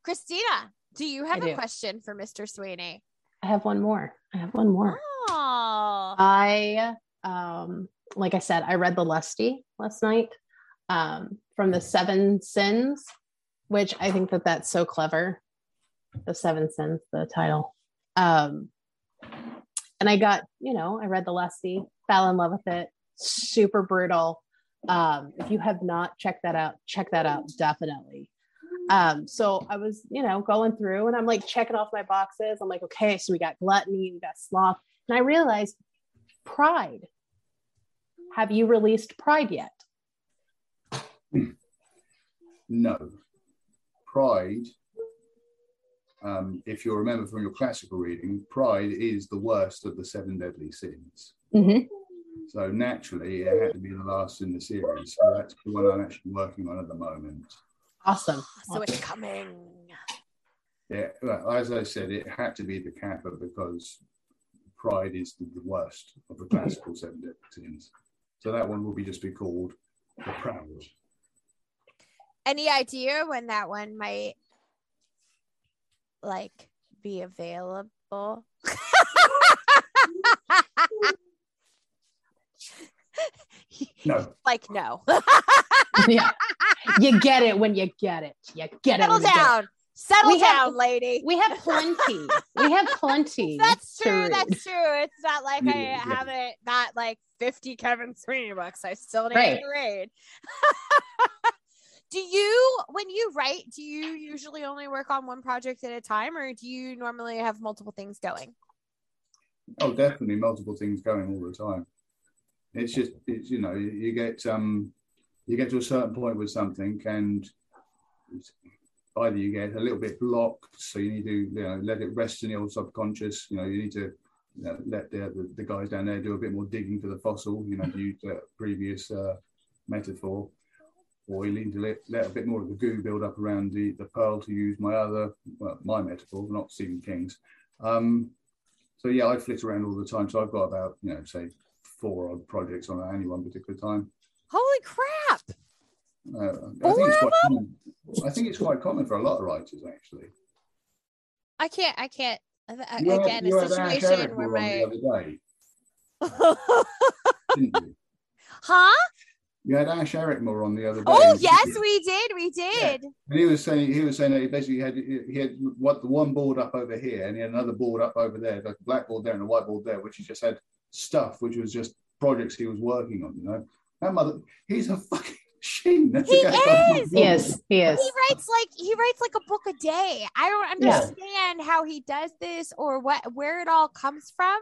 Christina, do you have I a do. question for Mister Sweeney? I have one more. I have one more. Oh. I um like I said, I read The Lusty last night um, from The Seven Sins, which I think that that's so clever. The Seven Sins, the title. Um, and I got, you know, I read The Lusty, fell in love with it. Super brutal. Um, if you have not checked that out, check that out. Definitely. Um, so I was, you know, going through and I'm like checking off my boxes. I'm like, okay, so we got gluttony, we got sloth. And I realized pride. Have you released Pride yet? No. Pride, um, if you remember from your classical reading, pride is the worst of the seven deadly sins. Mm-hmm. So naturally, it had to be the last in the series. So that's the one I'm actually working on at the moment. Awesome. So it's coming. Yeah, well, as I said, it had to be the Kappa because pride is the worst of the classical seven deadly sins. So that one will be just be called The Proud. Any idea when that one might like be available? No. Like no. Yeah. You get it when you get it. You get Settle it. Settle down. Settle we down, have, lady. We have plenty. We have plenty. That's true. That's true. It's not like I yeah. haven't got like fifty Kevin Sweeney books. I still need right. to read. Do you, when you write, do you usually only work on one project at a time, or do you normally have multiple things going? Oh, definitely multiple things going all the time. It's just, it's, you know, you get um, you get to a certain point with something and either you get a little bit blocked, so you need to, you know, let it rest in your subconscious. You know, you need to you know, let the, the the guys down there do a bit more digging for the fossil, you know, to use the previous uh, metaphor. Or you need to let, let a bit more of the goo build up around the, the pearl, to use my other, well, my metaphor, not Stephen King's. Um, so yeah, I flit around all the time. So I've got about, you know, say four odd projects on any one particular time. Holy crap! Uh, I, think it's quite common. I think it's quite common for a lot of writers, actually. I can't. I can't. I, you again, had, a situation where my the other day. Huh? You had Ash Ericmore on the other day. Oh yes, we did, we did. Yeah. And he was saying, he was saying that he basically had he had what the one board up over here, and he had another board up over there, like a black board there and a white board there, which he just had stuff, which was just projects he was working on. You know, that mother, he's a fucking machine. That's he is. Yes, he is. He writes like he writes like a book a day. I don't understand yeah. how he does this or what where it all comes from,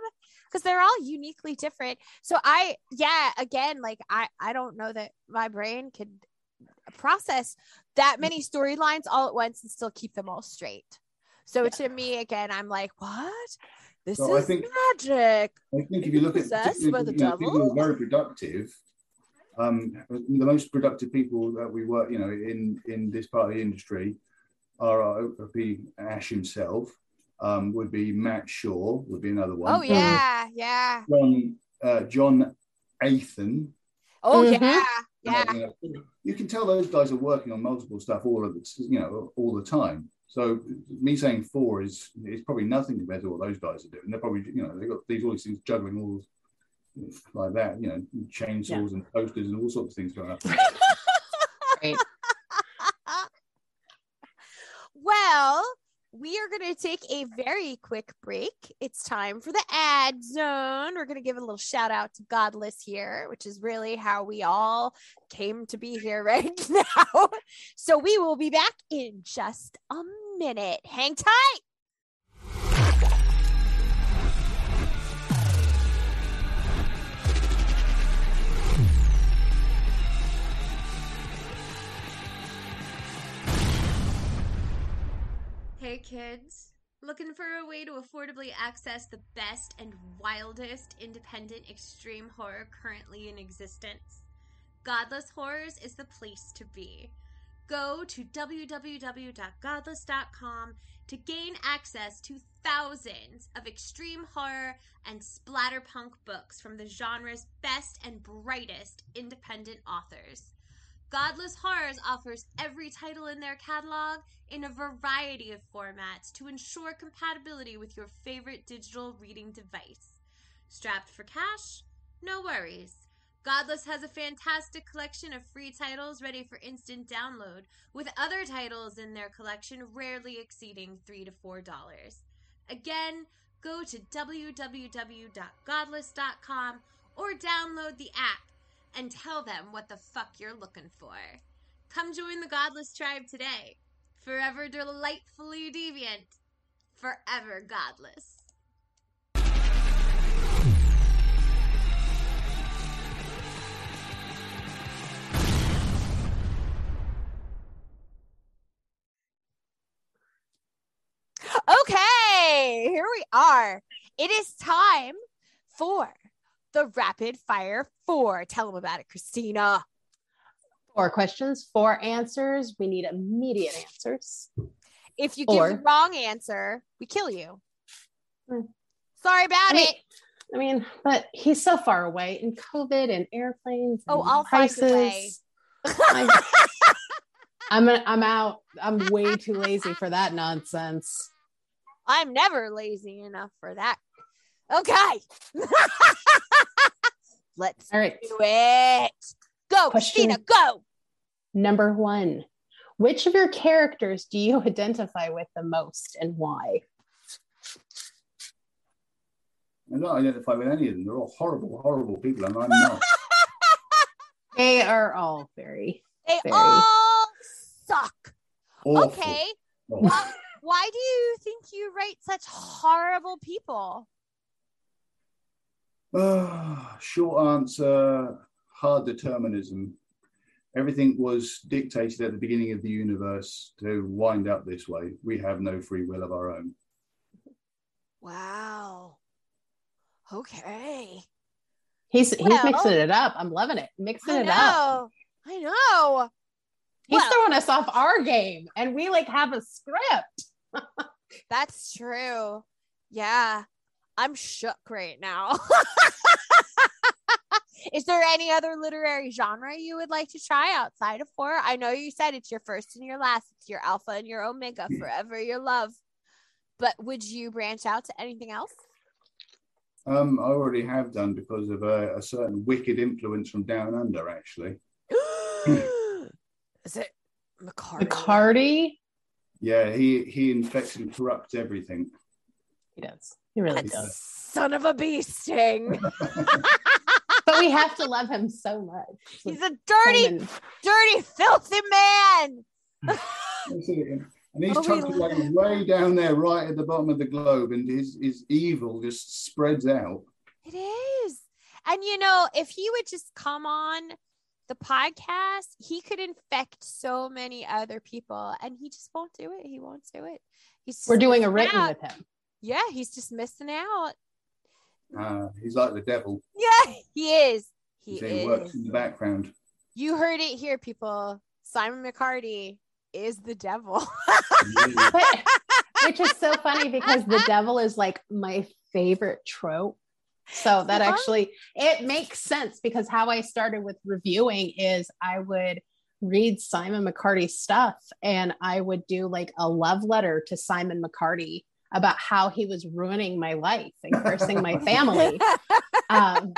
because they're all uniquely different. So I, yeah, again, like I, I don't know that my brain could process that many storylines all at once and still keep them all straight. So to me, again, I'm like, what? This so is I think, magic. I think if you look Possessed at by the you know, devil? People are very productive. Um, the most productive people that we work, you know, in in this part of the industry are, are, would be Ash himself. Um, would be Matt Shaw, would be another one. Oh, yeah, yeah. John, uh, John Athan. Oh, mm-hmm. yeah, yeah. You know, you can tell those guys are working on multiple stuff all of the, you know, all the time. So me saying four is is probably nothing compared to what those guys are doing. They're probably, you know, they've got these all these things juggling all like that, you know, chainsaws yeah. and posters and all sorts of things going up. Right. Well... we are going to take a very quick break. It's time for the ad zone. We're going to give a little shout out to Godless here, which is really how we all came to be here right now. So we will be back in just a minute. Hang tight. Hey kids, Looking for a way to affordably access the best and wildest independent extreme horror currently in existence? Godless Horrors is the place to be. Go to w w w dot godless dot com to gain access to thousands of extreme horror and splatterpunk books from the genre's best and brightest independent authors. Godless Horrors offers every title in their catalog in a variety of formats to ensure compatibility with your favorite digital reading device. Strapped for cash? No worries. Godless has a fantastic collection of free titles ready for instant download, with other titles in their collection rarely exceeding three to four dollars. Again, go to w w w dot godless dot com or download the app and tell them what the fuck you're looking for. Come join the Godless tribe today. Forever delightfully deviant. Forever godless. Okay, here we are. It is time for the Rapid Fire Four. Tell them about it, Christina. Four questions, four answers. We need immediate answers. If you four. give the wrong answer, we kill you. Mm. Sorry about I mean, it. I mean, but he's so far away, and COVID and airplanes. Oh, and I'll prices. find a way. I, I'm a, I'm out. I'm way too lazy for that nonsense. I'm never lazy enough for that. Okay. Let's All right. do it. Go, Question Christina, go. Number one, which of your characters do you identify with the most and why? I don't identify with any of them. They're all horrible, horrible people. I'm not enough. They are all very, They very all suck. Awful. Okay. Awful. Why, why do you think you write such horrible people? Oh, short answer, hard determinism. Everything was dictated at the beginning of the universe to wind up this way. We have no free will of our own. Wow. Okay. He's well, he's mixing it up. I'm loving it. Mixing I know, it up. I know. He's well, throwing us off our game, and we like have a script. That's true. Yeah. I'm shook right now. Is there any other literary genre you would like to try outside of horror? I know you said it's your first and your last. It's your alpha and your omega, forever your love. But would you branch out to anything else? Um, I already have done because of a, a certain wicked influence from Down Under, actually. Is it McCarty? McCarty? Yeah, he, he infects and corrupts everything. He does. He really that does. Son of a bee sting. But we have to love him so much. He's a dirty, women. dirty, filthy man. And he's oh, tucked away like way down there, right at the bottom of the globe, and his, his evil just spreads out. It is. And, you know, if he would just come on the podcast, he could infect so many other people, and he just won't do it. He won't do it. He's just We're doing a written out. with him. Yeah, he's just missing out. Uh, he's like the devil. Yeah, he is. He, he is. works in the background. You heard it here, people. Simon McCarty is the devil. but, which is so funny because the devil is like my favorite trope. So that actually, it makes sense because how I started with reviewing is I would read Simon McCarty's stuff and I would do like a love letter to Simon McCarty about how he was ruining my life and cursing my family. Um,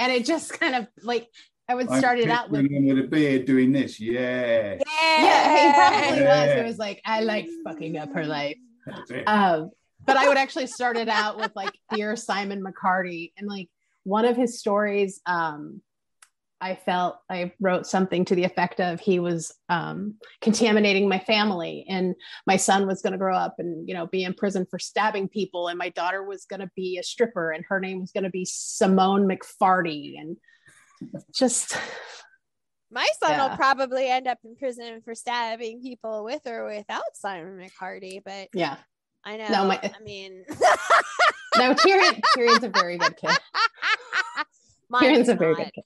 and it just kind of like, I would start it out with, with a beard doing this. Yeah. Yeah, yeah he probably yeah. was. It was like, I like fucking up her life. Um, but I would actually start it out with like, dear Simon McCarty. And like one of his stories, um, I felt I wrote something to the effect of he was um, contaminating my family and my son was going to grow up and, you know, be in prison for stabbing people. And my daughter was going to be a stripper and her name was going to be Simone McFarty. And just. My son yeah. will probably end up in prison for stabbing people with or without Simon McCarty, but yeah, I know. No, my, I mean, no, Tyrion, Tyrion's a very good kid. Mine Tyrion's a very not. good kid.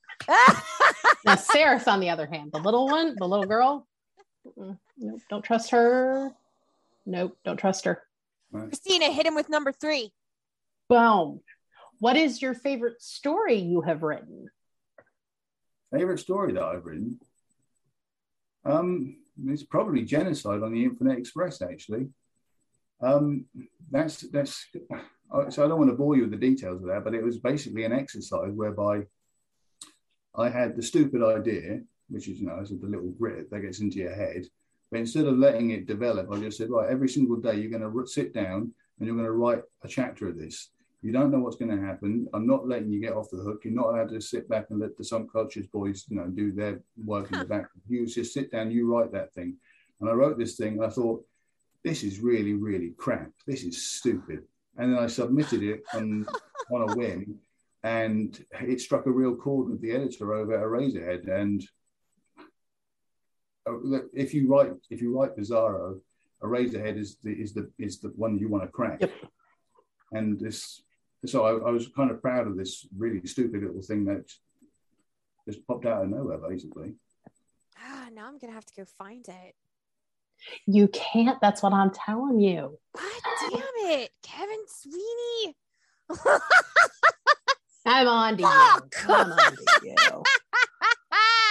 Now, Seraph, on the other hand, the little one, the little girl, nope, don't trust her. Nope, don't trust her. Christina, hit him with number three. Boom. What is your favorite story you have written? Favorite story that I've written? Um, it's probably Genocide on the Infinite Express, actually. Um, that's, that's, so I don't want to bore you with the details of that, but it was basically an exercise whereby I had the stupid idea, which is, you know, is the little grit that gets into your head. But instead of letting it develop, I just said, right, every single day you're going to sit down and you're going to write a chapter of this. You don't know what's going to happen. I'm not letting you get off the hook. You're not allowed to sit back and let the subcultures boys, you know, do their work in the back. You just sit down, you write that thing. And I wrote this thing and I thought, this is really, really crap. This is stupid. And then I submitted it on, on a whim, and it struck a real chord with the editor over at Eraserhead. And if you write, if you write Bizarro, Eraserhead is the is the is the one you want to crack. Yep. And this, so I, I was kind of proud of this really stupid little thing that just popped out of nowhere, basically. Ah, now I'm gonna have to go find it. You can't. That's what I'm telling you. God damn it, Kevin Sweeney! I'm on to Fuck. you. I'm on to you.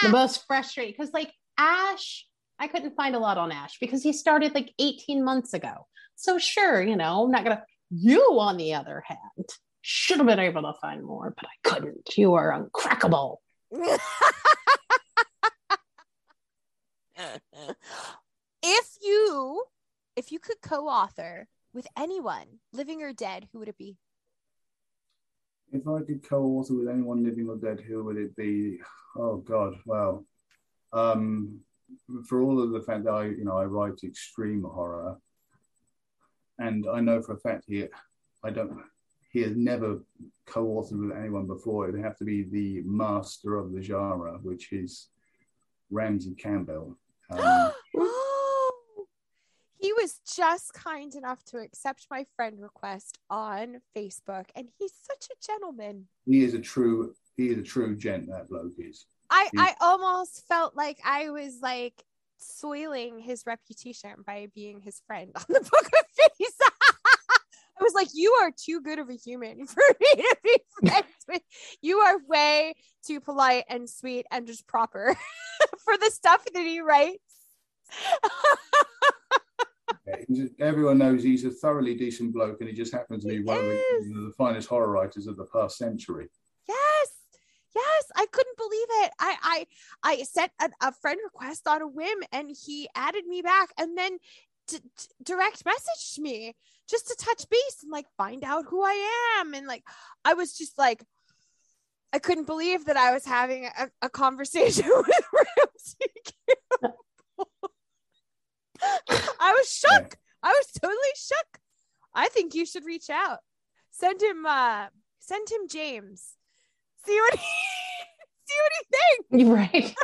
The most frustrating, because like Ash, I couldn't find a lot on Ash because he started like eighteen months ago. So sure, you know, I'm not gonna. You, on the other hand, should have been able to find more, but I couldn't. You are uncrackable. If you, if you could co-author with anyone, living or dead, who would it be? If I could co-author with anyone, living or dead, who would it be? Oh God, wow. Um, for all of the fact that I, you know, I write extreme horror, and I know for a fact he, I don't, he has never co-authored with anyone before. It would have to be the master of the genre, which is Ramsey Campbell. Um, He was just kind enough to accept my friend request on Facebook, and he's such a gentleman. He is a true, he is a true gent, that bloke is. I, I almost felt like I was like soiling his reputation by being his friend on the Book of Face. I was like, you are too good of a human for me to be friends with. You are way too polite and sweet and just proper for the stuff that he writes. Everyone knows he's a thoroughly decent bloke, and he just happens to be one of the, the finest horror writers of the past century. Yes, yes, I couldn't believe it. I I, I sent a, a friend request on a whim, and he added me back, and then d- d- direct messaged me just to touch base and like find out who I am, and like I was just like, I couldn't believe that I was having a, a conversation with Ramsey. I was shook. I was totally shook. I think you should reach out. Send him uh send him James. See what he see what he thinks. Right.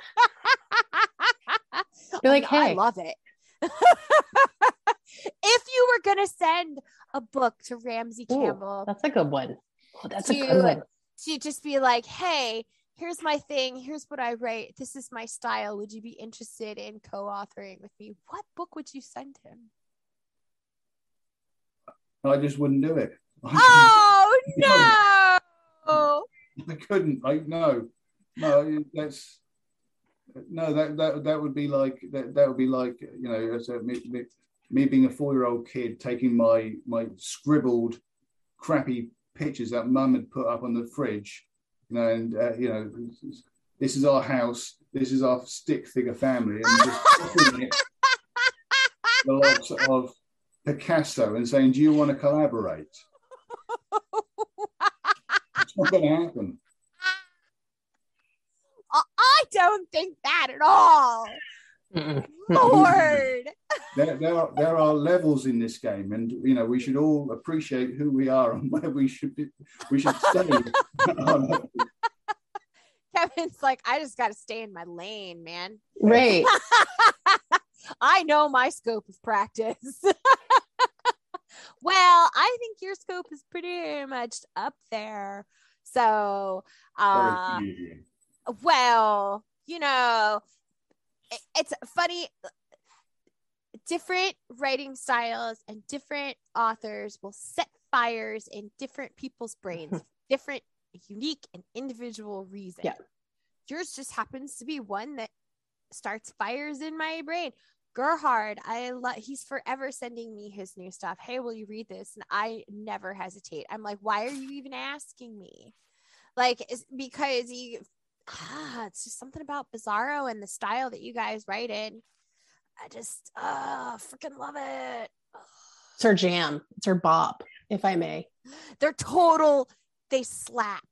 You're like, hey. I love it. If you were gonna send a book to Ramsey Campbell. Ooh, that's a good one. Oh, that's to, a good one. To just be like, hey, here's my thing. Here's what I write. This is my style. Would you be interested in co-authoring with me? What book would you send him? I just wouldn't do it. Oh, no. no. I couldn't. I No. No, that's... No, that, that, that would be like... That, that would be like, you know, me, me, me being a four-year-old kid taking my, my scribbled, crappy pictures that Mum had put up on the fridge. You know, and uh, you know, this is our house. This is our stick figure family, and just it, the likes of Picasso, and saying, "Do you want to collaborate?" It's not going to happen. I don't think that at all. Lord, there, there are there are levels in this game, and you know we should all appreciate who we are and where we should be. We should stay. Kevin's like, I just got to stay in my lane, man. Right. I know my scope of practice. well, I think your scope is pretty much up there. So, uh, well, you know, it, it's funny. Different writing styles and different authors will set fires in different people's brains, different, unique, and individual reason. Yeah. Yours just happens to be one that starts fires in my brain. Gerhard, I love, he's forever sending me his new stuff. Hey, will you read this? And I never hesitate. I'm like, why are you even asking me? Like, it's because he, ah, it's just something about Bizarro and the style that you guys write in. I just, ah, oh, freaking love it. It's her jam. It's her bop, if I may. They're total, they slap.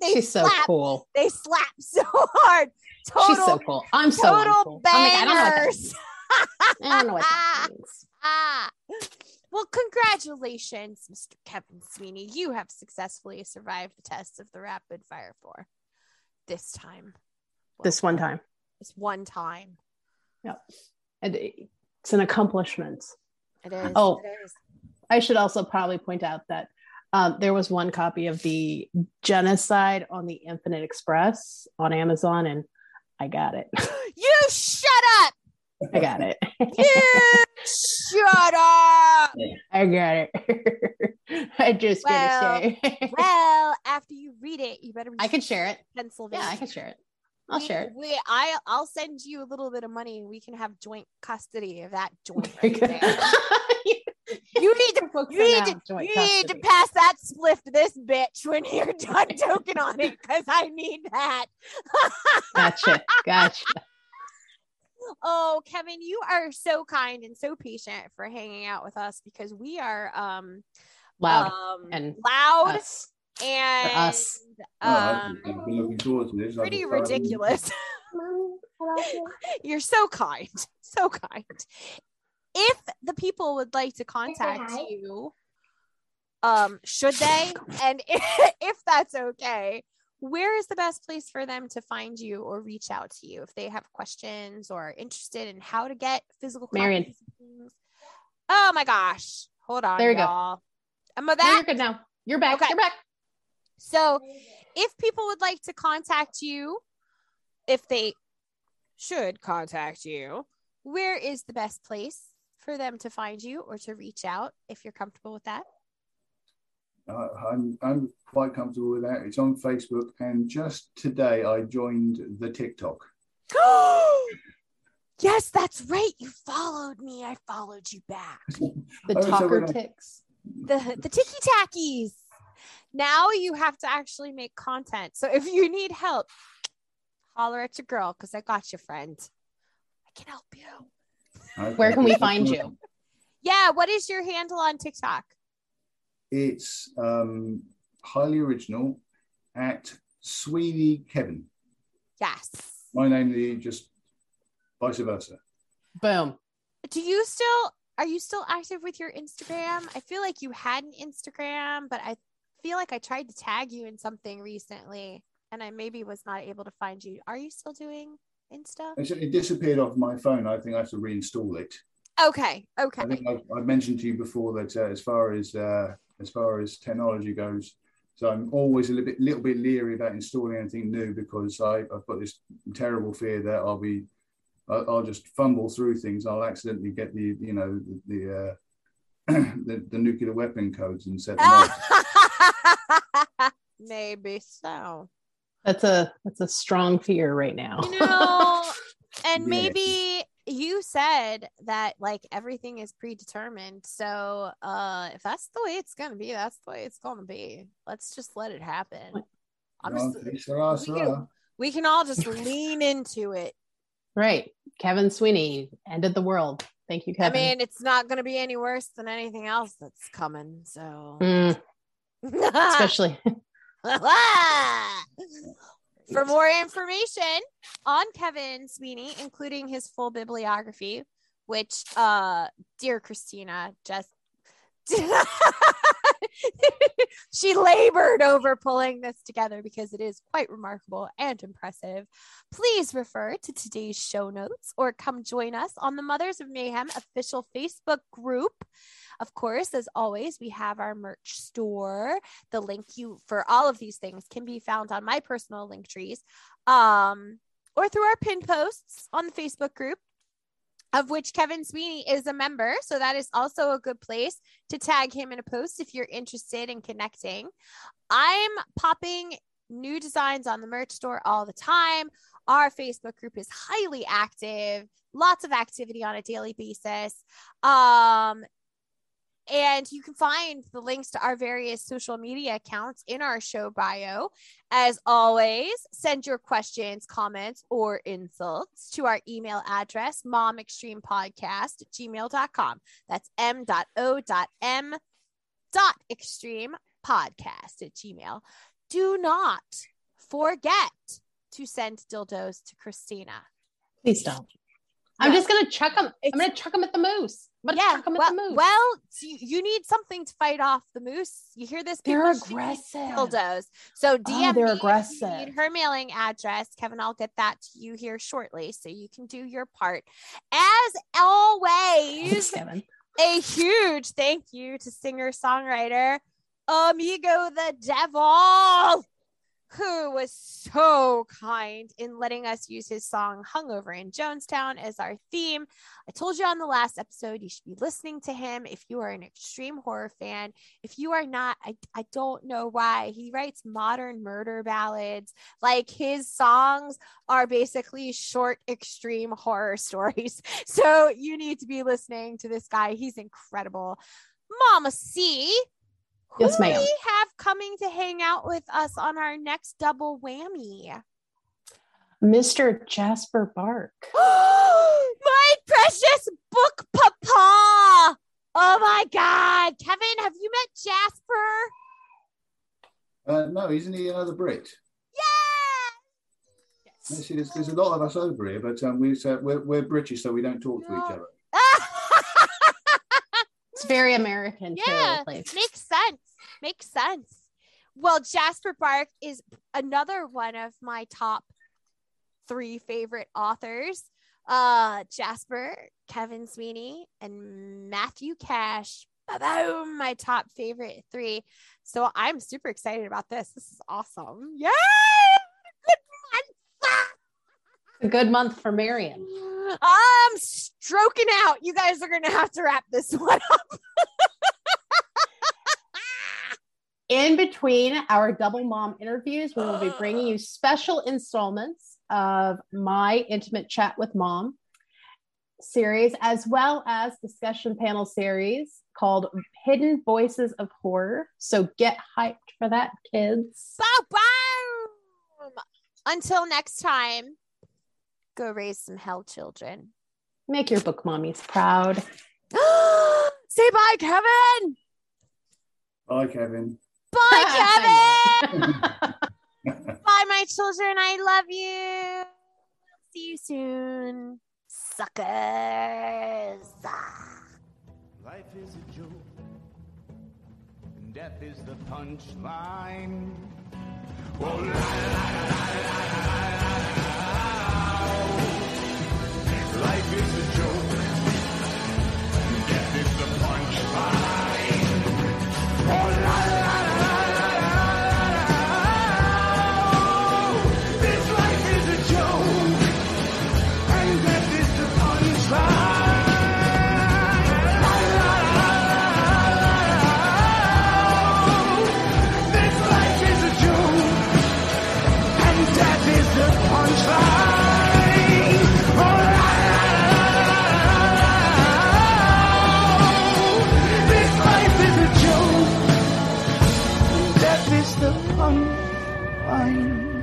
They She's slap. So cool. They slap so hard. Total, She's so cool. I'm so total bangers. I'm like, I don't know what that means. I don't know what that means. Ah. Well, congratulations, Mister Kevin Sweeney. You have successfully survived the test of the rapid fire four. This time. Well, this one time. This one time. Yep. And it's an accomplishment. It is. Oh, it is. I should also probably point out that Um, there was one copy of the Genocide on the Infinite Express on Amazon, and I got it. You shut up! I got it. You shut up! I got it. I just well, gonna say. Well, after you read it, you better. I can share it. Pennsylvania. Yeah, I can share it. I'll we, share it. We, I, I'll send you a little bit of money, and we can have joint custody of that joint. Right there. You need to you need to, you need to pass that spliff to this bitch when you're done token on it, because I need that. Gotcha. Gotcha. Oh, Kevin, you are so kind and so patient for hanging out with us, because we are um loud um, and loud us. and us. Um, oh, pretty ridiculous. You're so kind. So kind. If the people would like to contact you, um, should they? And if, if that's okay, where is the best place for them to find you or reach out to you if they have questions or are interested in how to get physical Marion. Oh my gosh. Hold on. There you y'all. go. Am I back? No, you're good now. You're back. Okay. You're back. So if people would like to contact you, if they should contact you, where is the best place for them to find you or to reach out, if you're comfortable with that? Uh, I'm, I'm quite comfortable with that. It's on Facebook, and just today I joined the TikTok. Yes, that's right. You followed me. I followed you back. The oh, talker so ticks. I... The the ticky tackies. Now you have to actually make content. So if you need help, holler at your girl, because I got you, friend. I can help you. Where can we find you? Yeah, what is your handle on TikTok? It's um, highly original at Sweeney Kevin. Yes. My name is just vice versa. Boom. Do you still, are you still active with your Instagram? I feel like you had an Instagram, but I feel like I tried to tag you in something recently and I maybe was not able to find you. Are you still doing and stuff? It disappeared off my phone. I think I have to reinstall it. Okay. Okay. I think I've, I've mentioned to you before that uh, as far as uh, as far as technology goes, so I'm always a little bit, little bit leery about installing anything new, because I, I've got this terrible fear that I'll be, I'll, I'll just fumble through things. I'll accidentally get the, you know, the the, uh, the, the nuclear weapon codes and set them up. Maybe so. That's a that's a strong fear right now. You know, and maybe you said that like everything is predetermined. So uh, if that's the way it's gonna be, that's the way it's gonna be. Let's just let it happen. Honestly, no, we, can, we can all just lean into it. Right, Kevin Sweeney ended the world. Thank you, Kevin. I mean, it's not gonna be any worse than anything else that's coming. So mm. especially. For more information on Kevin Sweeney, including his full bibliography, which uh dear Christina just she labored over pulling this together, because it is quite remarkable and impressive. Please refer to today's show notes or come join us on the Mothers of Mayhem official Facebook group. Of course, as always, we have our merch store. The link you for all of these things can be found on my personal link trees, um, or through our pin posts on the Facebook group, of which Kevin Sweeney is a member. So that is also a good place to tag him in a post if you're interested in connecting. I'm popping new designs on the merch store all the time. Our Facebook group is highly active, lots of activity on a daily basis. Um, and you can find the links to our various social media accounts in our show bio. As always, send your questions, comments, or insults to our email address, momextremepodcast at gmail dot com. That's m dot o dot m dot extreme podcast at gmail. Do not forget to send dildos to Christina. Please don't. I'm yeah. just going to chuck them. It's, I'm going to chuck them at the moose. I'm going to yeah, chuck them well, at the moose. Well, you, you need something to fight off the moose. You hear this? They're aggressive. Dildos. So D M oh, they're me aggressive. If you need her mailing address. Kevin, I'll get that to you here shortly so you can do your part. As always, thanks, Kevin. A huge thank you to singer-songwriter Amigo the Devil, who was so kind in letting us use his song Hungover in Jonestown as our theme. I told you on the last episode, you should be listening to him if you are an extreme horror fan. If you are not, I, I don't know why. He writes modern murder ballads. Like, his songs are basically short, extreme horror stories. So you need to be listening to this guy. He's incredible. Mama C, who yes, ma'am. we have coming to hang out with us on our next double whammy? Mister Jasper Bark. My precious book papa. Oh my God. Kevin, have you met Jasper? Uh, no, isn't he another Brit? Yeah. Yes. Yes, it is. There's a lot of us over here, but um, we, uh, we're, we're British, so we don't talk no. to each other. It's very American. Yeah, makes sense. Makes sense. Well, Jasper Bark is another one of my top three favorite authors. Uh, Jasper, Kevin Sweeney, and Matthew Cash. Ba-boom, my top favorite three. So I'm super excited about this. This is awesome. Yay! A good month for Marion. I'm stroking out. You guys are going to have to wrap this one up. In between our double mom interviews, we will be bringing you special installments of My Intimate Chat with Mom series, as well as discussion panel series called Hidden Voices of Horror. So get hyped for that, kids. Bow-bow! Until next time. Go raise some hell children. Make your book mommies proud. Say bye, Kevin. Bye, Kevin. Bye, Kevin. Bye, my children. I love you. See you soon. Suckers. Life is a joke. Death is the punchline. Whoa, la, la, la, la, la, la. Life is a joke. Death is the punchline. Oh la la la la la. This life is a joke, and death is the punchline. La la la la la. This life is a joke, and death is the punchline. The fun, fun.